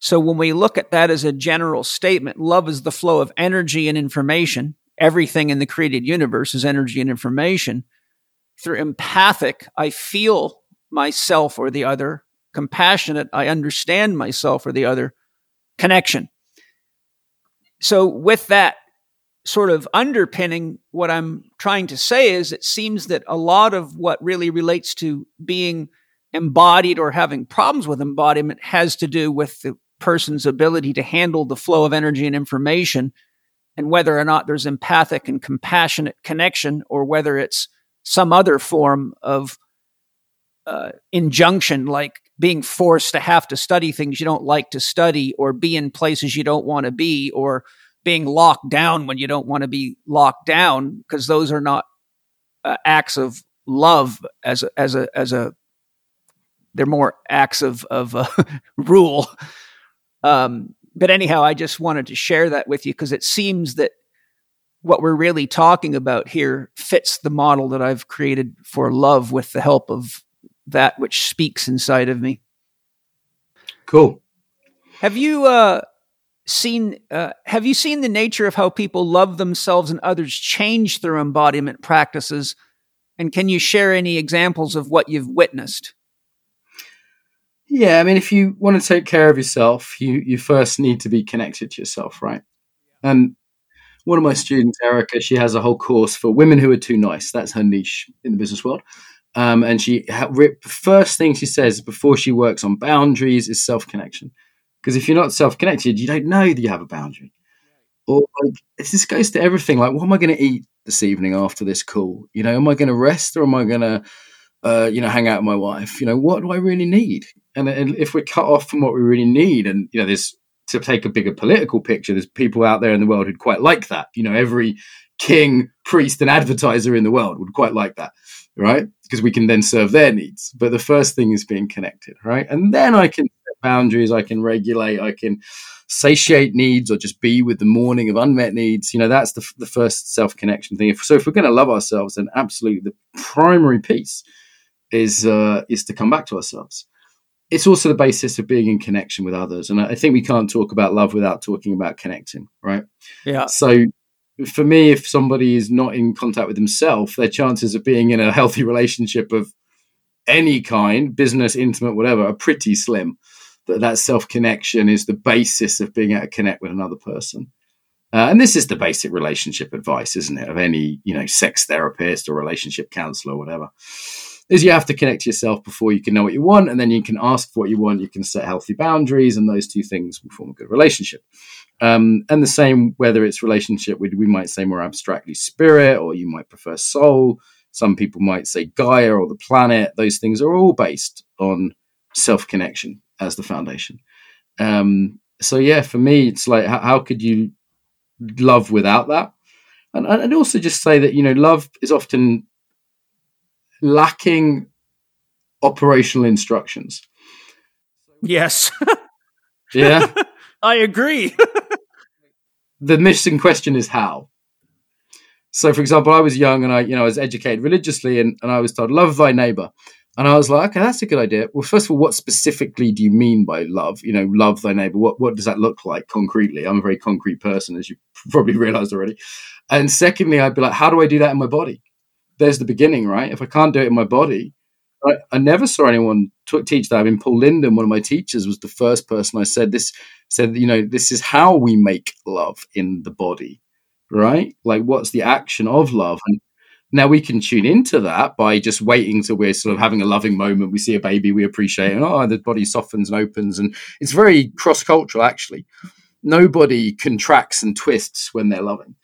So when we look at that as a general statement, love is the flow of energy and information. Everything in the created universe is energy and information. Through empathic, I feel myself or the other. Compassionate, I understand myself or the other. Connection. So with that sort of underpinning, what I'm trying to say is it seems that a lot of what really relates to being embodied or having problems with embodiment has to do with the person's ability to handle the flow of energy and information, and whether or not there's empathic and compassionate connection, or whether it's some other form of injunction, like being forced to have to study things you don't like to study, or be in places you don't want to be, or being locked down when you don't want to be locked down, because those are not acts of love. They're more acts of rule. But anyhow, I just wanted to share that with you because it seems that what we're really talking about here fits the model that I've created for love with the help of that which speaks inside of me. Cool. Have you seen the nature of how people love themselves and others change through embodiment practices? And can you share any examples of what you've witnessed? Yeah, I mean, if you want to take care of yourself, you first need to be connected to yourself, right? And one of my students, Erica, she has a whole course for women who are too nice. That's her niche in the business world. And the first thing she says before she works on boundaries is self-connection. Because if you're not self-connected, you don't know that you have a boundary. Or like, this goes to everything. Like, what am I going to eat this evening after this call? You know, am I going to rest, or am I going to, hang out with my wife? You know, what do I really need? And if we're cut off from what we really need, and, you know, there's, to take a bigger political picture, there's people out there in the world who'd quite like that. You know, every king, priest, and advertiser in the world would quite like that, right? Because we can then serve their needs. But the first thing is being connected, right? And then I can set boundaries, I can regulate, I can satiate needs, or just be with the morning of unmet needs. You know, that's the first self-connection thing. So if we're going to love ourselves, then absolutely the primary piece is to come back to ourselves. It's also the basis of being in connection with others. And I think we can't talk about love without talking about connecting, right? Yeah. So for me, if somebody is not in contact with themselves, their chances of being in a healthy relationship of any kind, business, intimate, whatever, are pretty slim. That self-connection is the basis of being able to connect with another person. And this is the basic relationship advice, isn't it, of any, you know, sex therapist or relationship counselor or whatever. Is you have to connect to yourself before you can know what you want, and then you can ask for what you want, you can set healthy boundaries, and those two things will form a good relationship. And the same, whether it's relationship, we might say more abstractly spirit, or you might prefer soul. Some people might say Gaia or the planet. Those things are all based on self-connection as the foundation. So yeah, for me, it's like, how could you love without that? And also just say that, you know, love is often lacking operational instructions. Yes. Yeah. I agree. The missing question is how. So for example, I was young and I was educated religiously and I was told, love thy neighbor. And I was like, okay, that's a good idea. Well, first of all, what specifically do you mean by love? You know, love thy neighbor. What does that look like concretely? I'm a very concrete person, as you probably realized already. And secondly, I'd be like, how do I do that in my body? There's the beginning, right? If I can't do it in my body, I never saw anyone teach that. I mean, Paul Linden, one of my teachers, was the first person I said, you know, this is how we make love in the body, right? Like, what's the action of love? And now we can tune into that by just waiting till we're sort of having a loving moment. We see a baby, we appreciate it, and the body softens and opens. And it's very cross-cultural, actually. Nobody contracts and twists when they're loving.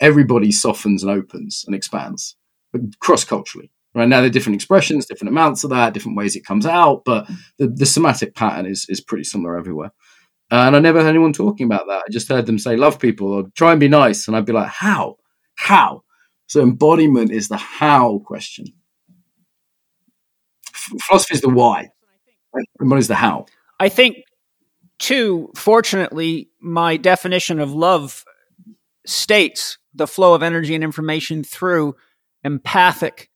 Everybody softens and opens and expands. Cross-culturally, right? Now there are different expressions, different amounts of that, different ways it comes out, but the somatic pattern is pretty similar everywhere. And I never heard anyone talking about that. I just heard them say, love people or try and be nice. And I'd be like, how? So embodiment is the how question. Philosophy is the why. Embodiment is the how. I think too, fortunately, my definition of love states the flow of energy and information through empathic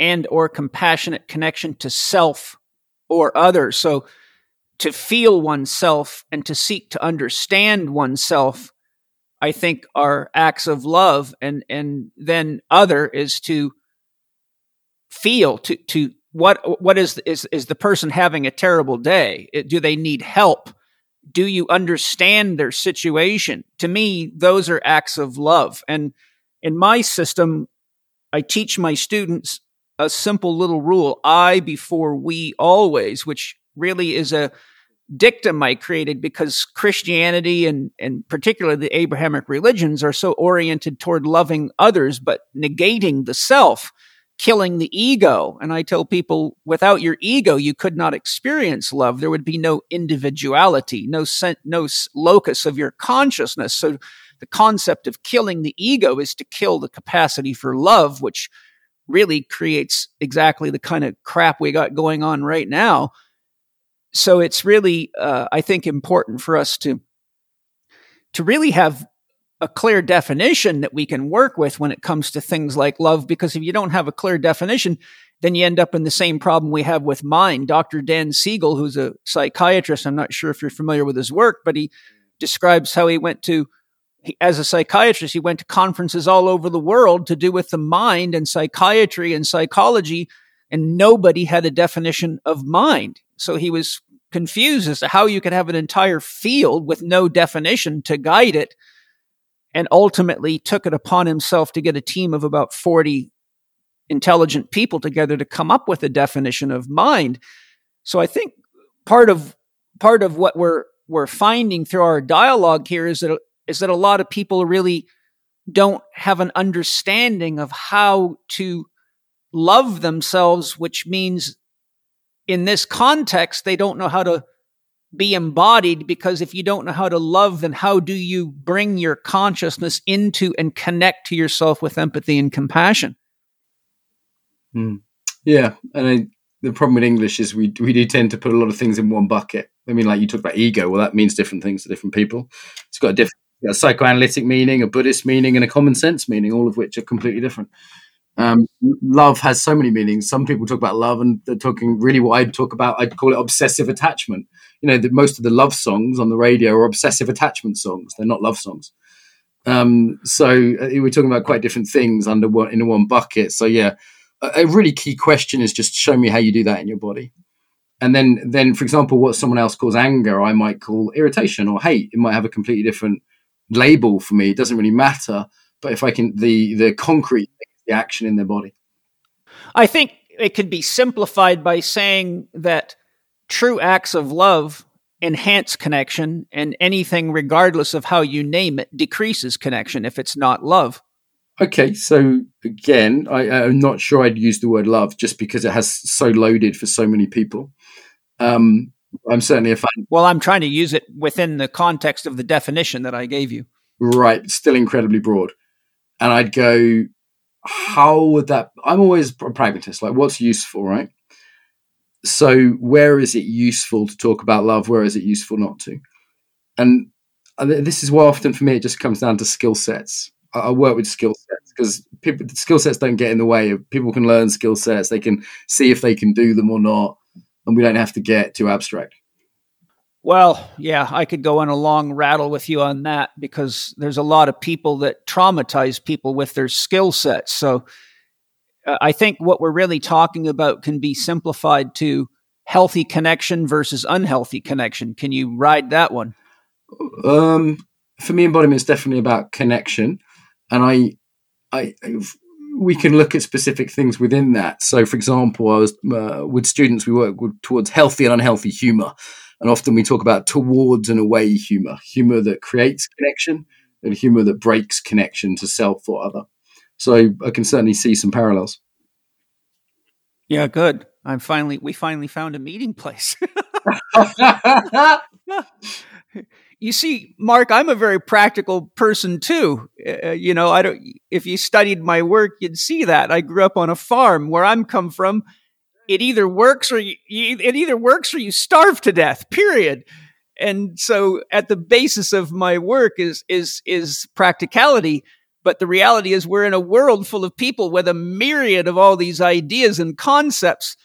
and or compassionate connection to self or others. So to feel oneself and to seek to understand oneself, I think, are acts of love. And then other is to feel to what is the person having a terrible day? Do they need help? Do you understand their situation? To me, those are acts of love. And in my system, I teach my students a simple little rule, I before we always, which really is a dictum I created because Christianity and particularly the Abrahamic religions are so oriented toward loving others, but negating the self, killing the ego. And I tell people, without your ego, you could not experience love. There would be no individuality, no locus of your consciousness. So the concept of killing the ego is to kill the capacity for love, which really creates exactly the kind of crap we got going on right now. So it's really, I think, important for us to really have a clear definition that we can work with when it comes to things like love, because if you don't have a clear definition, then you end up in the same problem we have with mind. Dr. Dan Siegel, who's a psychiatrist, I'm not sure if you're familiar with his work, but he describes how he went to, as a psychiatrist, he went to conferences all over the world to do with the mind and psychiatry and psychology, and nobody had a definition of mind. So he was confused as to how you could have an entire field with no definition to guide it, and ultimately took it upon himself to get a team of about 40 intelligent people together to come up with a definition of mind. So I think part of what we're we're finding through our dialogue here is that a lot of people really don't have an understanding of how to love themselves, which means in this context, they don't know how to be embodied, because if you don't know how to love, then how do you bring your consciousness into and connect to yourself with empathy and compassion? Mm. Yeah. And the problem with English is we do tend to put a lot of things in one bucket. I mean, like you talk about ego. Well, that means different things to different people. It's got a psychoanalytic meaning, a Buddhist meaning, and a common sense meaning, all of which are completely different. Love has so many meanings. Some people talk about love and they're talking really what I'd talk about. I'd call it obsessive attachment. You know, most of the love songs on the radio are obsessive attachment songs. They're not love songs. So we're talking about quite different things in one bucket. So yeah, a really key question is just show me how you do that in your body. And then, for example, what someone else calls anger, I might call irritation or hate. It might have a completely different label for me. It doesn't really matter. But if I can, the concrete action in their body. I think it could be simplified by saying that true acts of love enhance connection, and anything, regardless of how you name it, decreases connection if it's not love. Okay, so again, I'm not sure I'd use the word love just because it has so loaded for so many people. I'm certainly a fan. Well, I'm trying to use it within the context of the definition that I gave you. Right, still incredibly broad. And I'd go, how would that? I'm always a pragmatist, like what's useful, right? So where is it useful to talk about love? Where is it useful not to? And this is why often for me it just comes down to skill sets. I work with skill sets because skill sets don't get in the way. People can learn skill sets. They can see if they can do them or not, and we don't have to get too abstract. Well, yeah, I could go on a long rattle with you on that because there's a lot of people that traumatize people with their skill sets. So I think what we're really talking about can be simplified to healthy connection versus unhealthy connection. Can you ride that one? For me, embodiment is definitely about connection. And we can look at specific things within that. So, for example, I was with students, we work towards healthy and unhealthy humor. And often we talk about towards and away humor that creates connection and humor that breaks connection to self or other. So I can certainly see some parallels. Yeah, good. We finally found a meeting place. You see, Mark, I'm a very practical person too. If you studied my work, you'd see that I grew up on a farm where I'm come from. It either works or you starve to death, period. And so at the basis of my work is practicality. But the reality is we're in a world full of people with a myriad of all these ideas and concepts,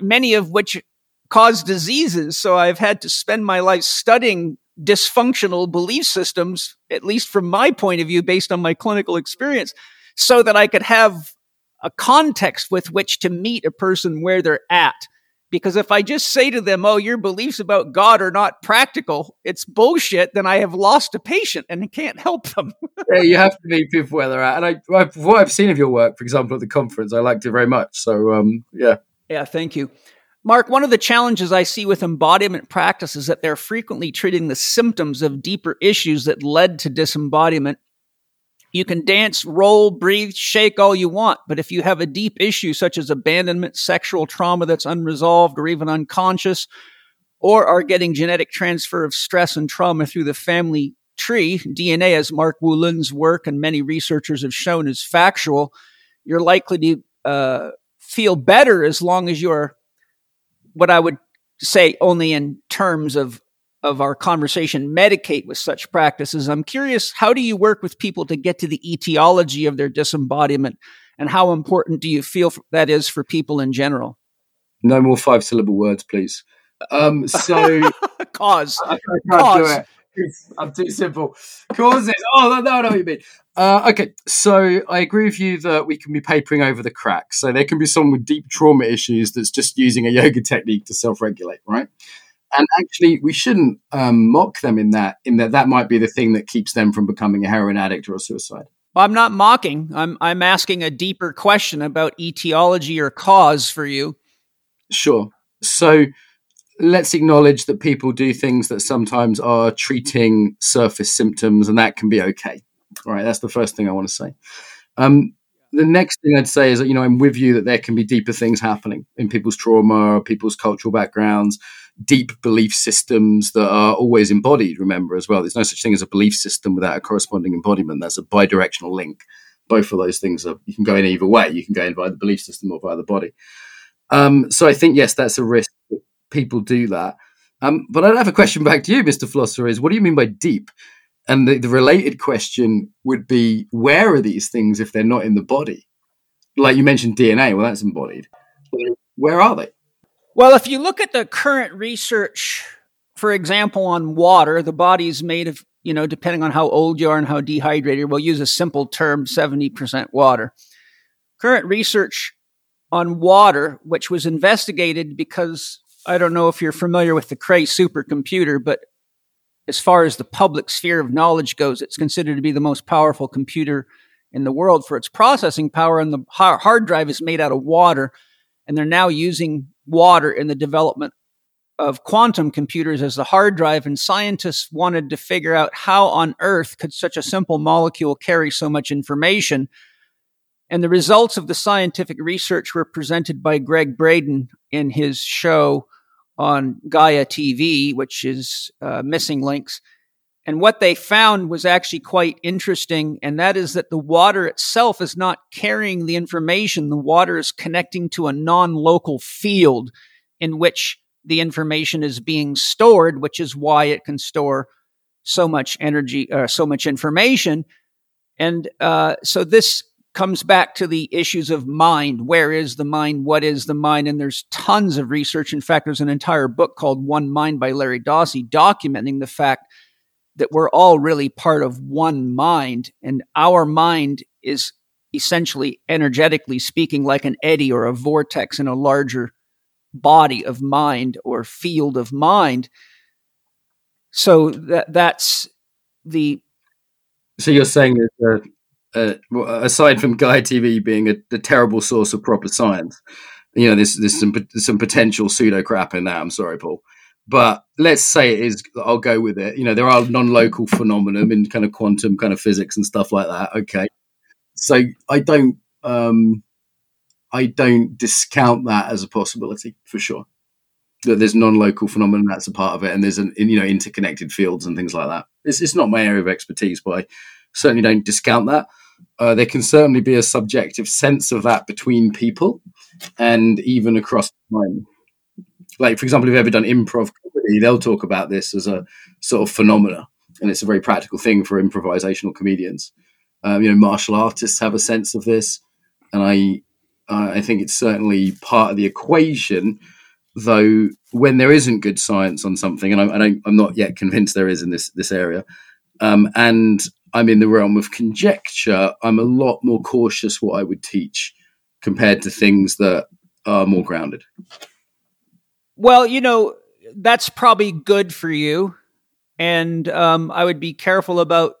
many of which cause diseases. So I've had to spend my life studying dysfunctional belief systems, at least from my point of view, based on my clinical experience, so that I could have a context with which to meet a person where they're at. Because if I just say to them, oh, your beliefs about God are not practical, it's bullshit, then I have lost a patient and can't help them. Yeah, you have to meet people where they're at. And what I've seen of your work, for example, at the conference, I liked it very much. So, yeah. Yeah, thank you. Mark, one of the challenges I see with embodiment practice is that they're frequently treating the symptoms of deeper issues that led to disembodiment. You can dance, roll, breathe, shake all you want, but if you have a deep issue such as abandonment, sexual trauma that's unresolved or even unconscious, or are getting genetic transfer of stress and trauma through the family tree, DNA, as Mark Woolin's work and many researchers have shown is factual, you're likely to feel better as long as you're, what I would say only in terms of our conversation, medicate with such practices. I'm curious, how do you work with people to get to the etiology of their disembodiment, and how important do you feel that is for people in general? No more 5-syllable words, please. Cause. I can't do it. I'm too simple. Causes. Oh, no, I know what you mean. Okay, so I agree with you that we can be papering over the cracks. So there can be someone with deep trauma issues that's just using a yoga technique to self-regulate, right? And actually, we shouldn't mock them in that might be the thing that keeps them from becoming a heroin addict or a suicide. Well, I'm not mocking. I'm asking a deeper question about etiology or cause for you. Sure. So let's acknowledge that people do things that sometimes are treating surface symptoms, and that can be okay. All right, that's the first thing I want to say. The next thing I'd say is that, you know, I'm with you that there can be deeper things happening in people's trauma, people's cultural backgrounds, deep belief systems that are always embodied, remember, as well. There's no such thing as a belief system without a corresponding embodiment. That's a bidirectional link. Both of those things are, you can go in either way. You can go in via the belief system or via the body. So I think, yes, that's a risk. People do that. But I have a question back to you, Mr. Philosopher, is what do you mean by deep? And the related question would be, where are these things if they're not in the body? Like you mentioned DNA, well, that's embodied. Where are they? Well, if you look at the current research, for example, on water, the body is made of, you know, depending on how old you are and how dehydrated, we'll use a simple term, 70% water. Current research on water, which was investigated because, I don't know if you're familiar with the Cray supercomputer, but as far as the public sphere of knowledge goes, it's considered to be the most powerful computer in the world for its processing power, and the hard drive is made out of water, and they're now using water in the development of quantum computers as the hard drive, and scientists wanted to figure out how on earth could such a simple molecule carry so much information. And the results of the scientific research were presented by Greg Braden in his show on Gaia TV, which is Missing Links. And what they found was actually quite interesting, and that is that the water itself is not carrying the information. The water is connecting to a non-local field in which the information is being stored, which is why it can store so much energy, so much information. And so this comes back to the issues of mind. Where is the mind? What is the mind? And there's tons of research. In fact, there's an entire book called One Mind by Larry Dossey documenting the fact that we're all really part of one mind. And our mind is essentially, energetically speaking, like an eddy or a vortex in a larger body of mind or field of mind. So that's the... So you're saying that... aside from Gaia TV being a terrible source of proper science, you know, there's some potential pseudo crap in that. I'm sorry, Paul, but let's say it is. I'll go with it. You know, there are non-local phenomena in kind of quantum kind of physics and stuff like that. Okay, so I don't discount that as a possibility for sure. That there's non-local phenomena that's a part of it, and there's an interconnected fields and things like that. It's not my area of expertise, but I certainly don't discount that. There can certainly be a subjective sense of that between people and even across time. Like, for example, if you've ever done improv comedy, they'll talk about this as a sort of phenomena, and it's a very practical thing for improvisational comedians. Martial artists have a sense of this, and I think it's certainly part of the equation, though when there isn't good science on something, and I'm not yet convinced there is in this area, and I'm in the realm of conjecture, I'm a lot more cautious what I would teach compared to things that are more grounded. Well, that's probably good for you. And I would be careful about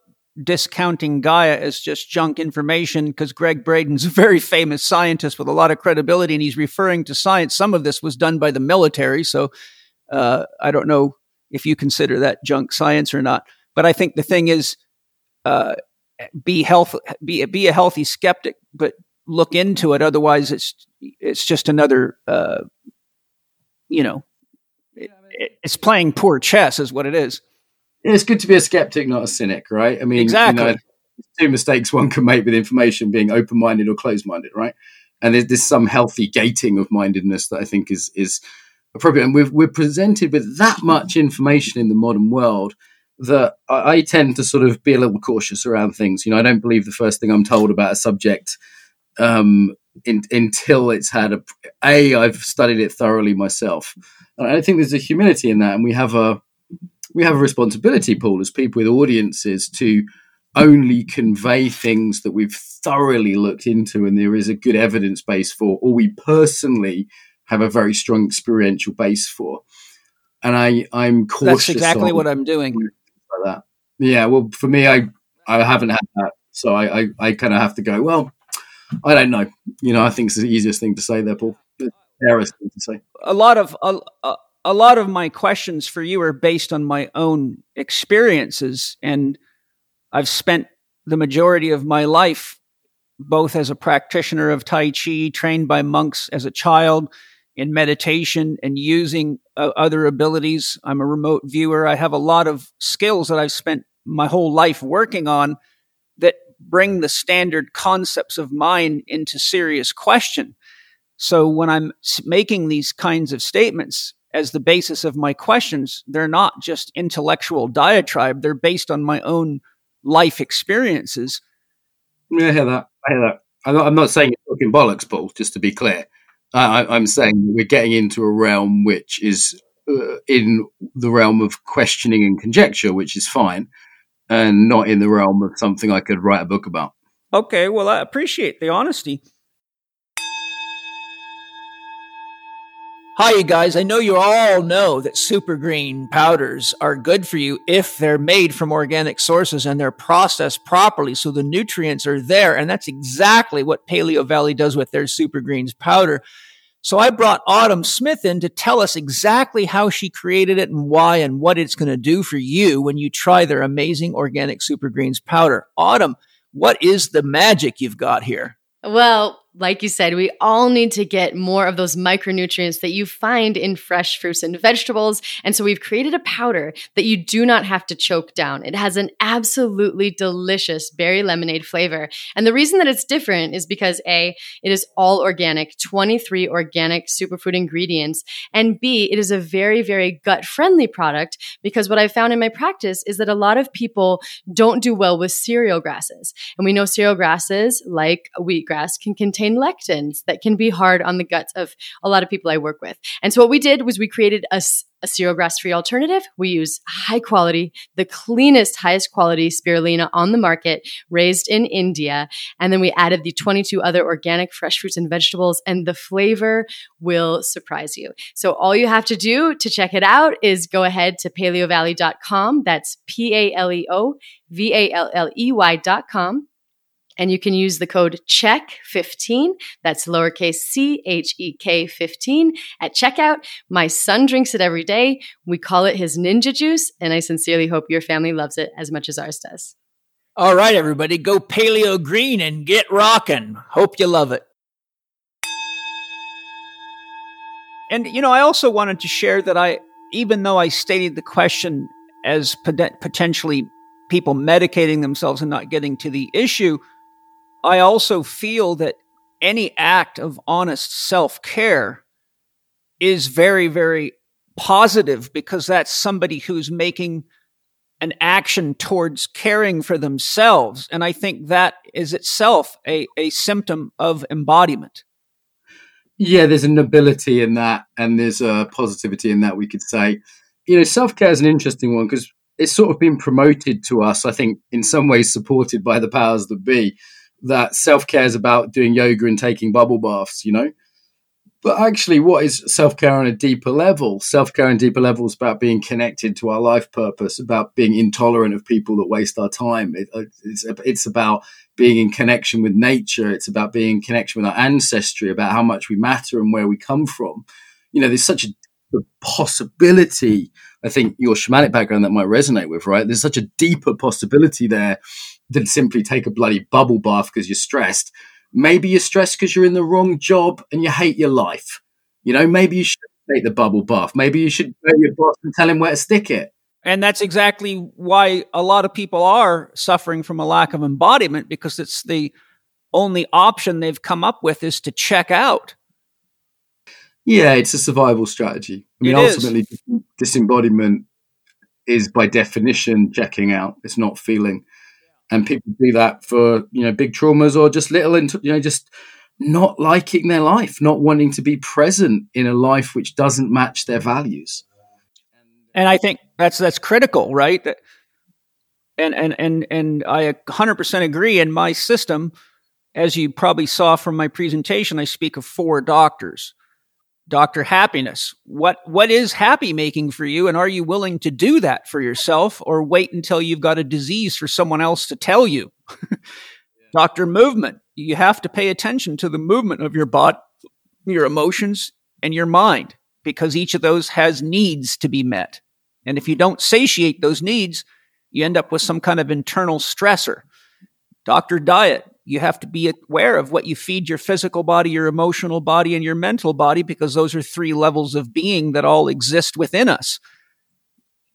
discounting Gaia as just junk information, because Greg Braden's a very famous scientist with a lot of credibility, and he's referring to science. Some of this was done by the military, so I don't know if you consider that junk science or not. But I think the thing is, be a healthy skeptic, but look into it. Otherwise, it's just another, it's playing poor chess, is what it is. It's good to be a skeptic, not a cynic, right? I mean, exactly. Two mistakes one can make with information: being open-minded or closed-minded, right? And there's some healthy gating of mindedness that I think is appropriate. And we're presented with that much information in the modern world that I tend to sort of be a little cautious around things. I don't believe the first thing I'm told about a subject until it's had I've studied it thoroughly myself. And I think there's a humility in that, and we have a responsibility, Paul, as people with audiences, to only convey things that we've thoroughly looked into and there is a good evidence base for, or we personally have a very strong experiential base for. And I'm cautious. That's exactly what I'm doing. Like that. Yeah, well, for me, I haven't had that, so I kind of have to go, well, I don't know. I think it's the easiest thing to say there, Paul. The fairest thing to say. A lot of a, a lot of my questions for you are based on my own experiences, and I've spent the majority of my life both as a practitioner of Tai Chi, trained by monks as a child, in meditation and using other abilities. I'm a remote viewer. I have a lot of skills that I've spent my whole life working on that bring the standard concepts of mind into serious question. So when I'm making these kinds of statements as the basis of my questions, they're not just intellectual diatribe. They're based on my own life experiences. Yeah, I hear that. I'm not saying you're talking bollocks, Paul, just to be clear. I'm saying we're getting into a realm which is in the realm of questioning and conjecture, which is fine, and not in the realm of something I could write a book about. Okay, well, I appreciate the honesty. Hi, you guys. I know you all know that super green powders are good for you if they're made from organic sources and they're processed properly so the nutrients are there. And that's exactly what Paleo Valley does with their super greens powder. So I brought Autumn Smith in to tell us exactly how she created it and why and what it's going to do for you when you try their amazing organic super greens powder. Autumn, what is the magic you've got here? Well, like you said, we all need to get more of those micronutrients that you find in fresh fruits and vegetables. And so we've created a powder that you do not have to choke down. It has an absolutely delicious berry lemonade flavor. And the reason that it's different is because A, it is all organic, 23 organic superfood ingredients. And B, it is a very, very gut-friendly product because what I found in my practice is that a lot of people don't do well with cereal grasses. And we know cereal grasses, like wheatgrass, can contain lectins that can be hard on the guts of a lot of people I work with. And so what we did was we created a cereal grass-free alternative. We use high quality, the cleanest, highest quality spirulina on the market, raised in India. And then we added the 22 other organic fresh fruits and vegetables, and the flavor will surprise you. So all you have to do to check it out is go ahead to paleovalley.com. That's paleovalley.com. And you can use the code CHEK15, that's lowercase CHEK15, at checkout. My son drinks it every day. We call it his ninja juice, and I sincerely hope your family loves it as much as ours does. All right, everybody, go paleo green and get rockin'. Hope you love it. And, you know, I also wanted to share that even though I stated the question as potentially people medicating themselves and not getting to the issue, I also feel that any act of honest self-care is very, very positive because that's somebody who's making an action towards caring for themselves. And I think that is itself a symptom of embodiment. Yeah, there's a nobility in that and there's a positivity in that, we could say. You know, self-care is an interesting one because it's sort of been promoted to us, I think, in some ways supported by the powers that be, that self-care is about doing yoga and taking bubble baths, you know. But actually, what is self-care on a deeper level? Self-care on a deeper level is about being connected to our life purpose, about being intolerant of people that waste our time. It's about being in connection with nature. It's about being in connection with our ancestry, about how much we matter and where we come from. You know, there's such a possibility, I think your shamanic background that might resonate with, right? There's such a deeper possibility there than simply take a bloody bubble bath because you're stressed. Maybe you're stressed because you're in the wrong job and you hate your life. You know, maybe you should take the bubble bath. Maybe you should go to your boss and tell him where to stick it. And that's exactly why a lot of people are suffering from a lack of embodiment, because it's the only option they've come up with is to check out. Yeah, it's a survival strategy. I mean, ultimately, disembodiment is by definition checking out. It's not feeling. And people do that for, you know, big traumas or just little, you know, just not liking their life, not wanting to be present in a life which doesn't match their values. And I think that's critical, right? And I 100% agree. In my system, as you probably saw from my presentation, I speak of four doctors. Dr. Happiness, what is happy making for you? And are you willing to do that for yourself or wait until you've got a disease for someone else to tell you? Yeah. Dr. Movement, you have to pay attention to the movement of your body, your emotions, and your mind. because each of those has needs to be met. And if you don't satiate those needs, you end up with some kind of internal stressor. Doctor diet, you have to be aware of what you feed your physical body, your emotional body, and your mental body, because those are three levels of being that all exist within us.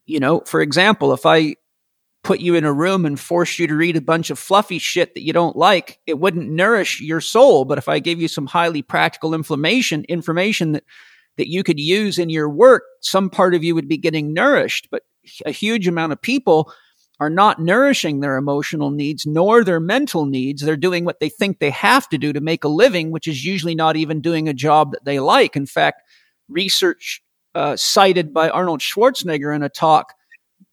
You know, for example, if I put you in a room and force you to read a bunch of fluffy shit that you don't like, it wouldn't nourish your soul. But if I gave you some highly practical information that you could use in your work, some part of you would be getting nourished. But a huge amount of people are not nourishing their emotional needs nor their mental needs. They're doing what they think they have to do to make a living, which is usually not even doing a job that they like. In fact, research cited by Arnold Schwarzenegger in a talk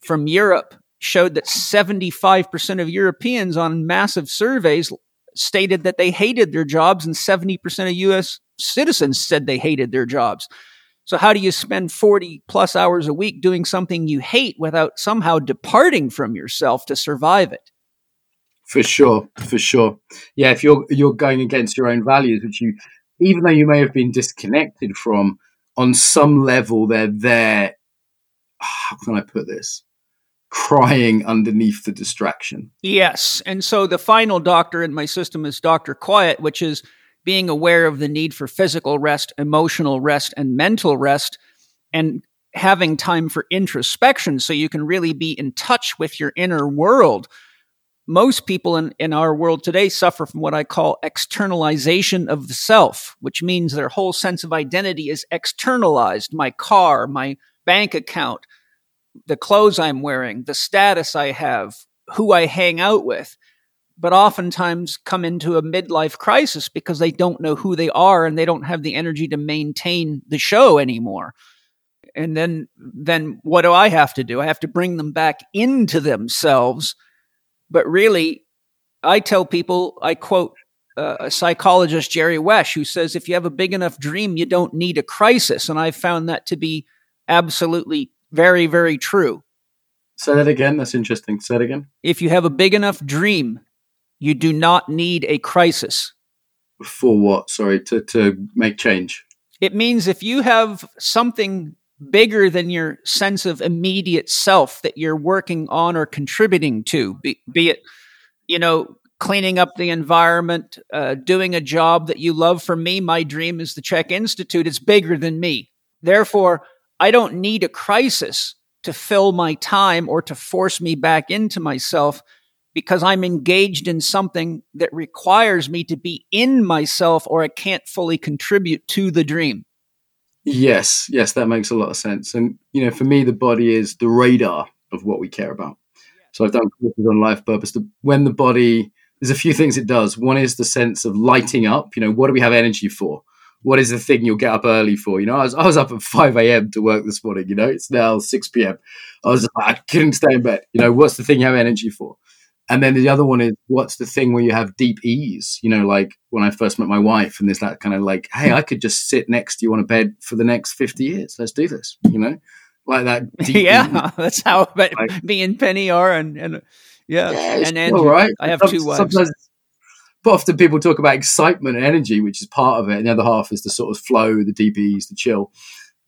from Europe showed that 75% of Europeans on massive surveys stated that they hated their jobs, and 70% of U.S. citizens said they hated their jobs. So how do you spend 40 plus hours a week doing something you hate without somehow departing from yourself to survive it? For sure. Yeah, if you're going against your own values, which you, even though you may have been disconnected from, on some level, they're there. How can I put this? Crying underneath the distraction. Yes. And so the final doctor in my system is Dr. Quiet, which is being aware of the need for physical rest, emotional rest, and mental rest, and having time for introspection so you can really be in touch with your inner world. Most people in our world today suffer from what I call externalization of the self, which means their whole sense of identity is externalized. My car, my bank account, the clothes I'm wearing, the status I have, who I hang out with, but oftentimes come into a midlife crisis because they don't know who they are and they don't have the energy to maintain the show anymore. And then what do I have to do? I have to bring them back into themselves. But really, I tell people, I quote a psychologist, Jerry Wesh, who says, if you have a big enough dream, you don't need a crisis. And I found that to be absolutely very, very true. Say that again. That's interesting. Say it again. If you have a big enough dream, you do not need a crisis. For what? Sorry, to make change. It means if you have something bigger than your sense of immediate self that you're working on or contributing to, be it, you know, cleaning up the environment, doing a job that you love. For me, my dream is the Czech Institute. It's bigger than me. Therefore, I don't need a crisis to fill my time or to force me back into myself, because I'm engaged in something that requires me to be in myself, or I can't fully contribute to the dream. Yes, that makes a lot of sense. And, you know, for me, the body is the radar of what we care about. So I've done courses on life purpose. When the body, there's a few things it does. One is the sense of lighting up. You know, what do we have energy for? What is the thing you'll get up early for? You know, I was up at 5 a.m. to work this morning. You know, it's now 6 p.m. I was like, I couldn't stay in bed. You know, what's the thing you have energy for? And then the other one is, what's the thing where you have deep ease? You know, like when I first met my wife, and there's that kind of like, hey, I could just sit next to you on a bed for the next 50 years. Let's do this, you know, like that. Deep ease. That's how me and Penny are. And Andrew, all right. I have two wives. But often people talk about excitement and energy, which is part of it. And the other half is the sort of flow, the deep ease, the chill.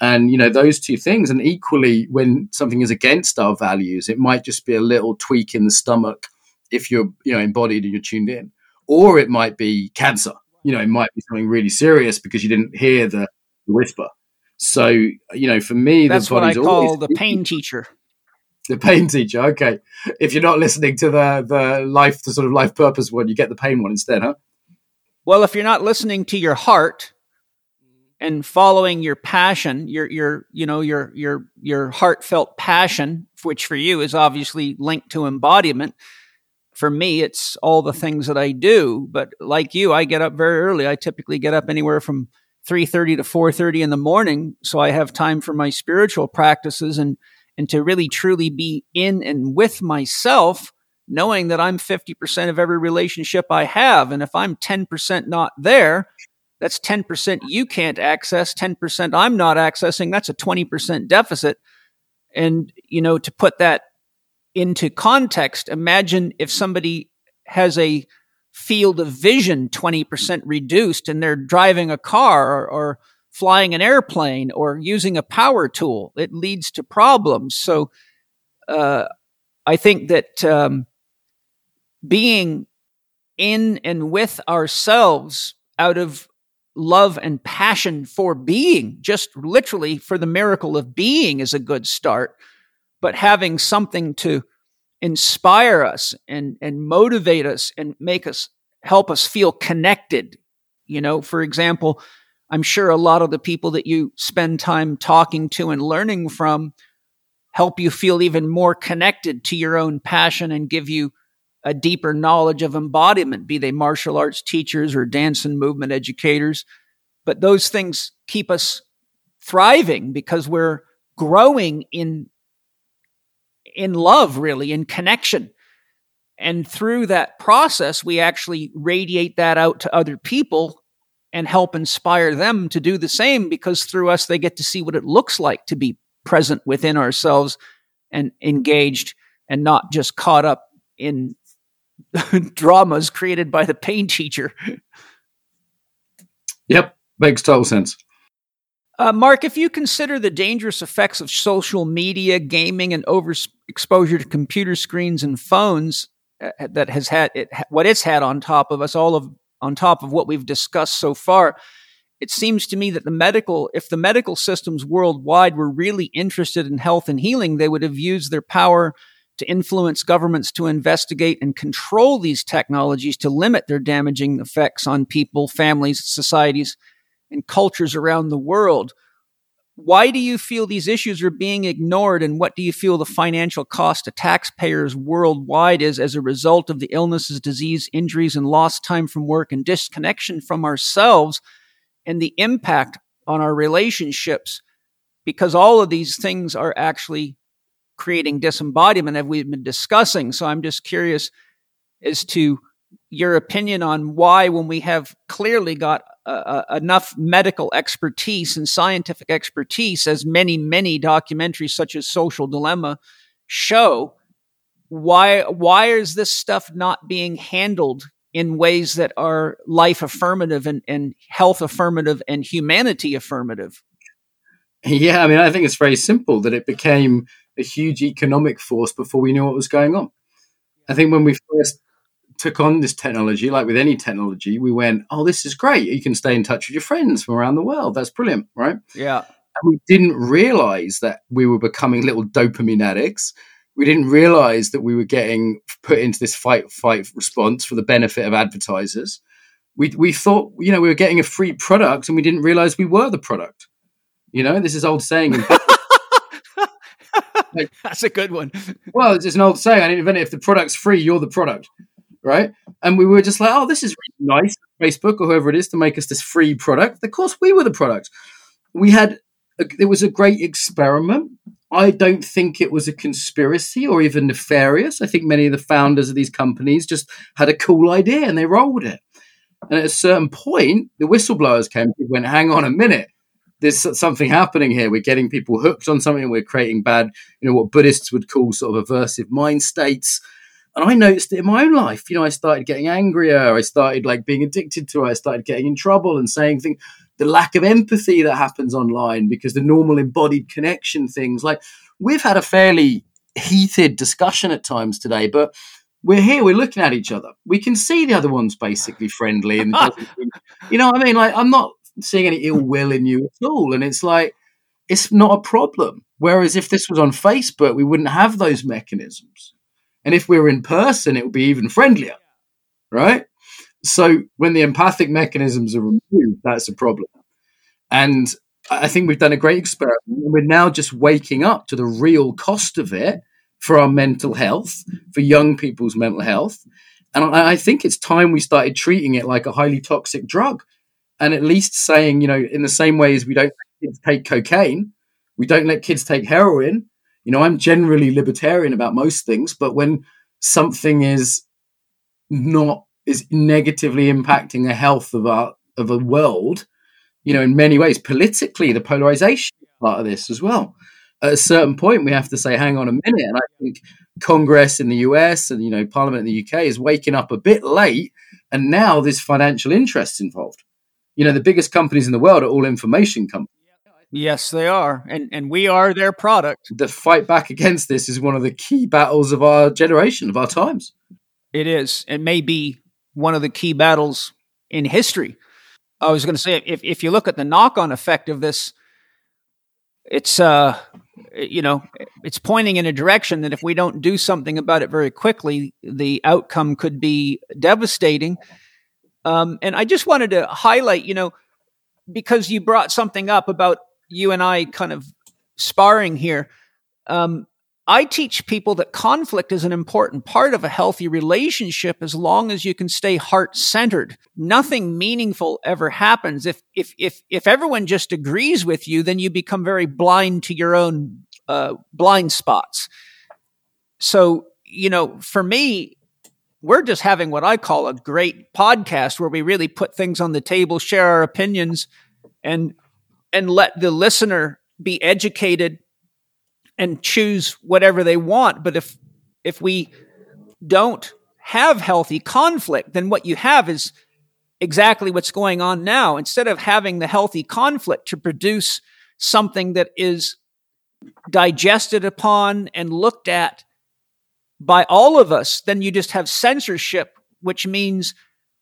And, you know, those two things. And equally, when something is against our values, it might just be a little tweak in the stomach if you're, you know, embodied and you're tuned in. Or it might be cancer. You know, it might be something really serious because you didn't hear the whisper. So, you know, for me, that's the body's what I call the pain teacher. The pain teacher, okay. If you're not listening to the life purpose one, you get the pain one instead, huh? Well, if you're not listening to your heart and following your passion, your heartfelt passion, which for you is obviously linked to embodiment. For me, it's all the things that I do. But like you, I get up very early. I typically get up anywhere from 3:30 to 4:30 in the morning, so I have time for my spiritual practices and to really truly be in and with myself, knowing that I'm 50% of every relationship I have. And if I'm 10% not there, that's 10% you can't access, 10% I'm not accessing. That's a 20% deficit. And, you know, to put that into context, imagine if somebody has a field of vision 20% reduced and they're driving a car or flying an airplane or using a power tool. It leads to problems. So I think that being in and with ourselves out of love and passion for being, just literally for the miracle of being, is a good start. But having something to inspire us and motivate us and make us, help us feel connected. You know, for example, I'm sure a lot of the people that you spend time talking to and learning from help you feel even more connected to your own passion and give you a deeper knowledge of embodiment, be they martial arts teachers or dance and movement educators. But those things keep us thriving because we're growing in love, really, in connection. And through that process, we actually radiate that out to other people and help inspire them to do the same, because through us, they get to see what it looks like to be present within ourselves and engaged and not just caught up in dramas created by the pain teacher. Yep, makes total sense. Mark, if you consider the dangerous effects of social media, gaming, and overexposure to computer screens and phones that has had what it's had on top of us, on top of what we've discussed so far, it seems to me that if the medical systems worldwide were really interested in health and healing, they would have used their power to influence governments to investigate and control these technologies to limit their damaging effects on people, families, societies, and cultures around the world. Why do you feel these issues are being ignored, and what do you feel the financial cost to taxpayers worldwide is as a result of the illnesses, disease, injuries, and lost time from work and disconnection from ourselves, and the impact on our relationships? Because all of these things are actually creating disembodiment, as we've been discussing. So I'm just curious as to your opinion on why, when we have clearly got enough medical expertise and scientific expertise, as many documentaries such as Social Dilemma show, why is this stuff not being handled in ways that are life affirmative and health affirmative and humanity affirmative? Yeah, I mean, I think it's very simple that it became a huge economic force before we knew what was going on. I think when we first took on this technology, like with any technology, we went, oh, this is great. You can stay in touch with your friends from around the world. That's brilliant, right? Yeah. And we didn't realize that we were becoming little dopamine addicts. We didn't realize that we were getting put into this fight response for the benefit of advertisers. We thought, you know, we were getting a free product, and we didn't realize we were the product. You know, this is old saying. Like, that's a good one. Well, it's an old saying. I didn't invent it. If the product's free, you're the product, right? And we were just like, oh, this is really nice, Facebook or whoever it is, to make us this free product. Of course, we were the product. It was a great experiment. I don't think it was a conspiracy or even nefarious. I think many of the founders of these companies just had a cool idea and they rolled it. And at a certain point, the whistleblowers came and went, hang on a minute. There's something happening here. We're getting people hooked on something. We're creating bad, you know, what Buddhists would call sort of aversive mind states. And I noticed it in my own life. You know, I started getting angrier. I started like being addicted to it. I started getting in trouble and saying things. The lack of empathy that happens online because the normal embodied connection things. Like, we've had a fairly heated discussion at times today, but we're here. We're looking at each other. We can see the other one's basically friendly. And you know what I mean? Like, I'm not seeing any ill will in you at all, and it's like, it's not a problem. Whereas if this was on Facebook, we wouldn't have those mechanisms, and if we were in person, it would be even friendlier, right? So when the empathic mechanisms are removed, that's a problem. And I think we've done a great experiment, and we're now just waking up to the real cost of it for our mental health, for young people's mental health. And I think it's time we started treating it like a highly toxic drug. And at least saying, you know, in the same way as we don't let kids take cocaine, we don't let kids take heroin. You know, I'm generally libertarian about most things, but when something is negatively impacting the health of a world, you know, in many ways, politically, the polarization part of this as well. At a certain point, we have to say, hang on a minute. And I think Congress in the US and, you know, Parliament in the UK is waking up a bit late, and now there's financial interests involved. You know, the biggest companies in the world are all information companies. Yes, they are. And we are their product. The fight back against this is one of the key battles of our generation, of our times. It is. It may be one of the key battles in history. I was going to say, if you look at the knock-on effect of this, it's pointing in a direction that if we don't do something about it very quickly, the outcome could be devastating. And I just wanted to highlight, because you brought something up about you and I kind of sparring here. I teach people that conflict is an important part of a healthy relationship as long as you can stay heart-centered. Nothing meaningful ever happens. If everyone just agrees with you, then you become very blind to your own blind spots. So, for me, we're just having what I call a great podcast where we really put things on the table, share our opinions, and let the listener be educated and choose whatever they want. But if we don't have healthy conflict, then what you have is exactly what's going on now. Instead of having the healthy conflict to produce something that is digested upon and looked at by all of us, then you just have censorship, which means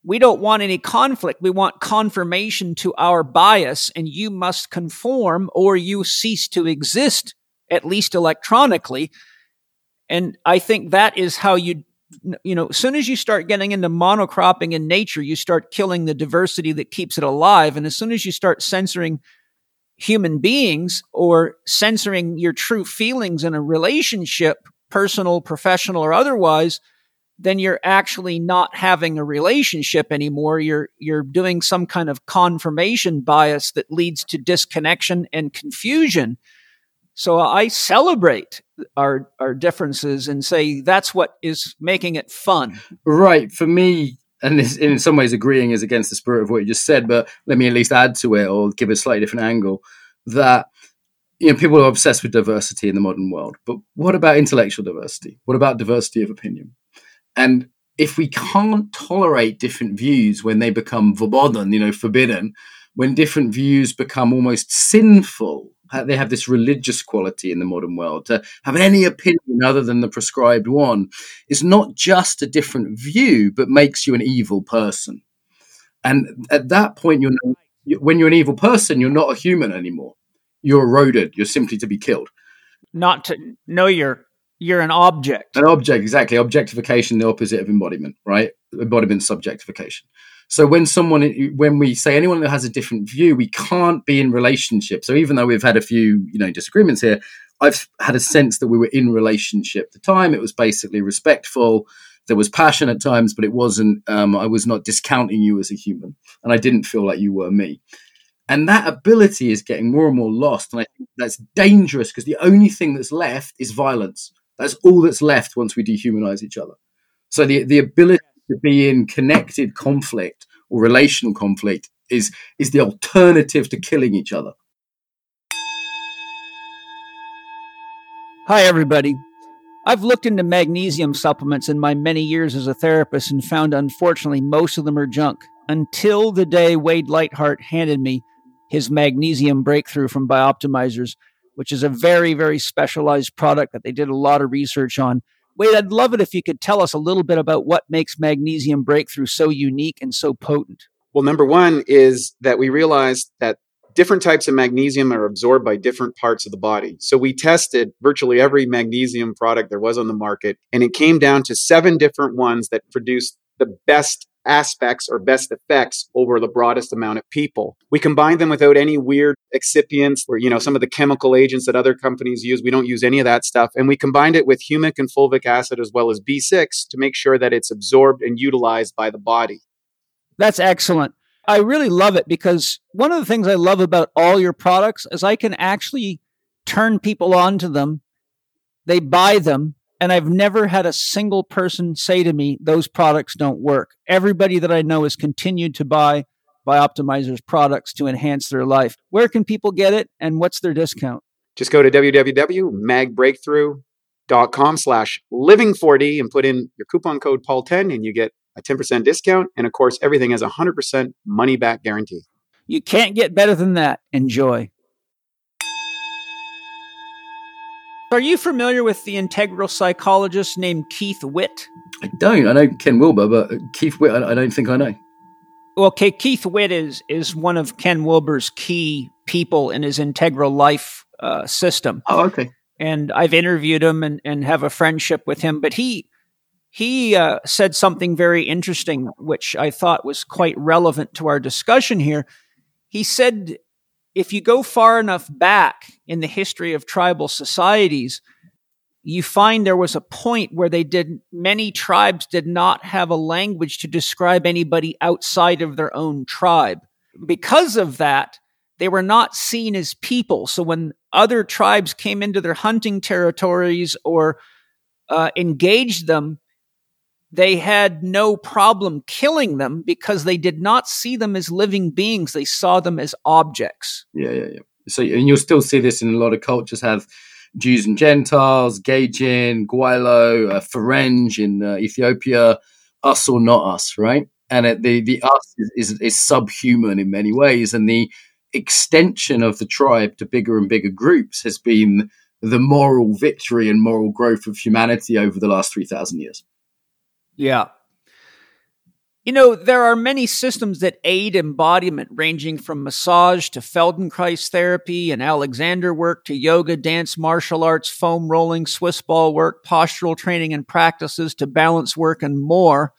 we don't want any conflict. We want confirmation to our bias, and you must conform or you cease to exist, at least electronically. And I think that is how as soon as you start getting into monocropping in nature, you start killing the diversity that keeps it alive. And as soon as you start censoring human beings or censoring your true feelings in a relationship, personal, professional, or otherwise, then you're actually not having a relationship anymore. You're doing some kind of confirmation bias that leads to disconnection and confusion. So I celebrate our differences and say that's what is making it fun. Right. For me, and this, in some ways agreeing is against the spirit of what you just said, but let me at least add to it or give a slightly different angle that people are obsessed with diversity in the modern world, but what about intellectual diversity? What about diversity of opinion? And if we can't tolerate different views when they become verboten, forbidden, when different views become almost sinful, they have this religious quality in the modern world. To have any opinion other than the prescribed one is not just a different view, but makes you an evil person. And at that point, when you're an evil person, you're not a human anymore. You're eroded. You're simply to be killed. You're an object. An object, exactly. Objectification, the opposite of embodiment, right? Embodiment, subjectification. So when we say anyone that has a different view, we can't be in relationship. So even though we've had a few, disagreements here, I've had a sense that we were in relationship at the time. It was basically respectful. There was passion at times, but it wasn't. I was not discounting you as a human, and I didn't feel like you were me. And that ability is getting more and more lost. And I think that's dangerous because the only thing that's left is violence. That's all that's left once we dehumanize each other. So the ability to be in connected conflict or relational conflict is the alternative to killing each other. Hi, everybody. I've looked into magnesium supplements in my many years as a therapist and found, unfortunately, most of them are junk until the day Wade Lightheart handed me his magnesium breakthrough from BiOptimizers, which is a very, very specialized product that they did a lot of research on. Wade, I'd love it if you could tell us a little bit about what makes magnesium breakthrough so unique and so potent. Well, number one is that we realized that different types of magnesium are absorbed by different parts of the body. So we tested virtually every magnesium product there was on the market, and it came down to 7 different ones that produced the best aspects or best effects over the broadest amount of people. We combine them without any weird excipients or, some of the chemical agents that other companies use. We don't use any of that stuff. And we combined it with humic and fulvic acid as well as B6 to make sure that it's absorbed and utilized by the body. That's excellent. I really love it because one of the things I love about all your products is I can actually turn people onto them. They buy them. And I've never had a single person say to me, those products don't work. Everybody that I know has continued to buy BiOptimizers products to enhance their life. Where can people get it and what's their discount? Just go to www.magbreakthrough.com/living4D and put in your coupon code Paul10 and you get a 10% discount. And of course, everything has 100% money back guarantee. You can't get better than that. Enjoy. Are you familiar with the integral psychologist named Keith Witt? I don't. I know Ken Wilber, but Keith Witt, I don't think I know. Well, okay, Keith Witt is one of Ken Wilber's key people in his integral life system. Oh, okay. And I've interviewed him and have a friendship with him, but he said something very interesting, which I thought was quite relevant to our discussion here. He said, if you go far enough back in the history of tribal societies, you find there was a point where many tribes did not have a language to describe anybody outside of their own tribe. Because of that, they were not seen as people. So when other tribes came into their hunting territories or engaged them, they had no problem killing them because they did not see them as living beings. They saw them as objects. Yeah. So, and you'll still see this in a lot of cultures, have Jews and Gentiles, Gaijin, Guaylo, Ferenc in Ethiopia, us or not us, right? And the us is subhuman in many ways. And the extension of the tribe to bigger and bigger groups has been the moral victory and moral growth of humanity over the last 3,000 years. Yeah. You know, there are many systems that aid embodiment, ranging from massage to Feldenkrais therapy and Alexander work to yoga, dance, martial arts, foam rolling, Swiss ball work, postural training and practices to balance work and more.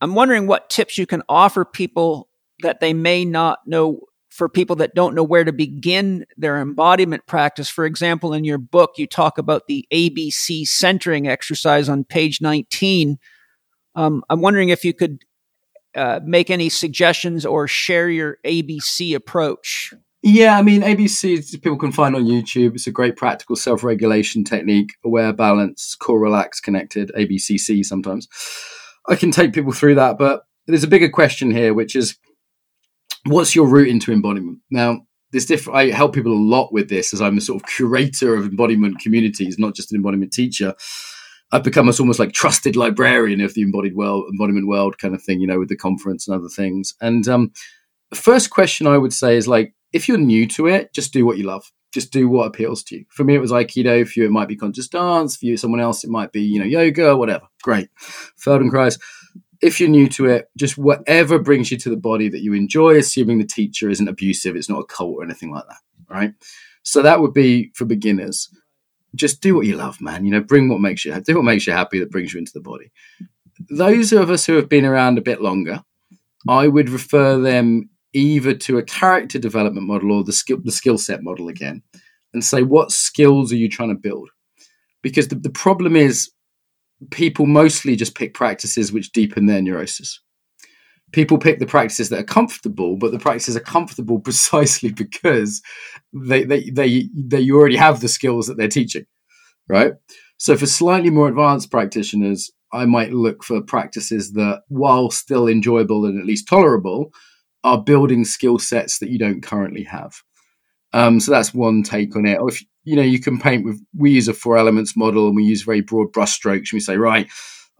I'm wondering what tips you can offer people that they may not know, for people that don't know where to begin their embodiment practice. For example, in your book, you talk about the ABC centering exercise on page 19. I'm wondering if you could make any suggestions or share your ABC approach. Yeah, I mean, ABC, people can find on YouTube. It's a great practical self-regulation technique, aware, balance, core, relax, connected, ABCC sometimes. I can take people through that, but there's a bigger question here, which is, what's your route into embodiment? Now, I help people a lot with this, as I'm a sort of curator of embodiment communities, not just an embodiment teacher. I've become almost like trusted librarian of the embodiment world kind of thing, you know, with the conference and other things. And the first question I would say is, like, if you're new to it, just do what you love. Just do what appeals to you. For me, it was Aikido. For you, it might be conscious dance. For you, someone else, it might be, you know, yoga, whatever. Great. Feldenkrais. If you're new to it, just whatever brings you to the body that you enjoy, assuming the teacher isn't abusive, it's not a cult or anything like that, right? So that would be for beginners. Just do what you love, man. You know, do what makes you happy, that brings you into the body. Those of us who have been around a bit longer, I would refer them either to a character development model or the skill set model again, and say, what skills are you trying to build? Because the problem is, people mostly just pick practices which deepen their neurosis. People pick the practices that are comfortable, but the practices are comfortable precisely because they already have the skills that they're teaching, right? So for slightly more advanced practitioners, I might look for practices that, while still enjoyable and at least tolerable, are building skill sets that you don't currently have. So that's one take on it. Or if you know, you can paint with, we use a 4 elements model, and we use very broad brushstrokes. We say, right,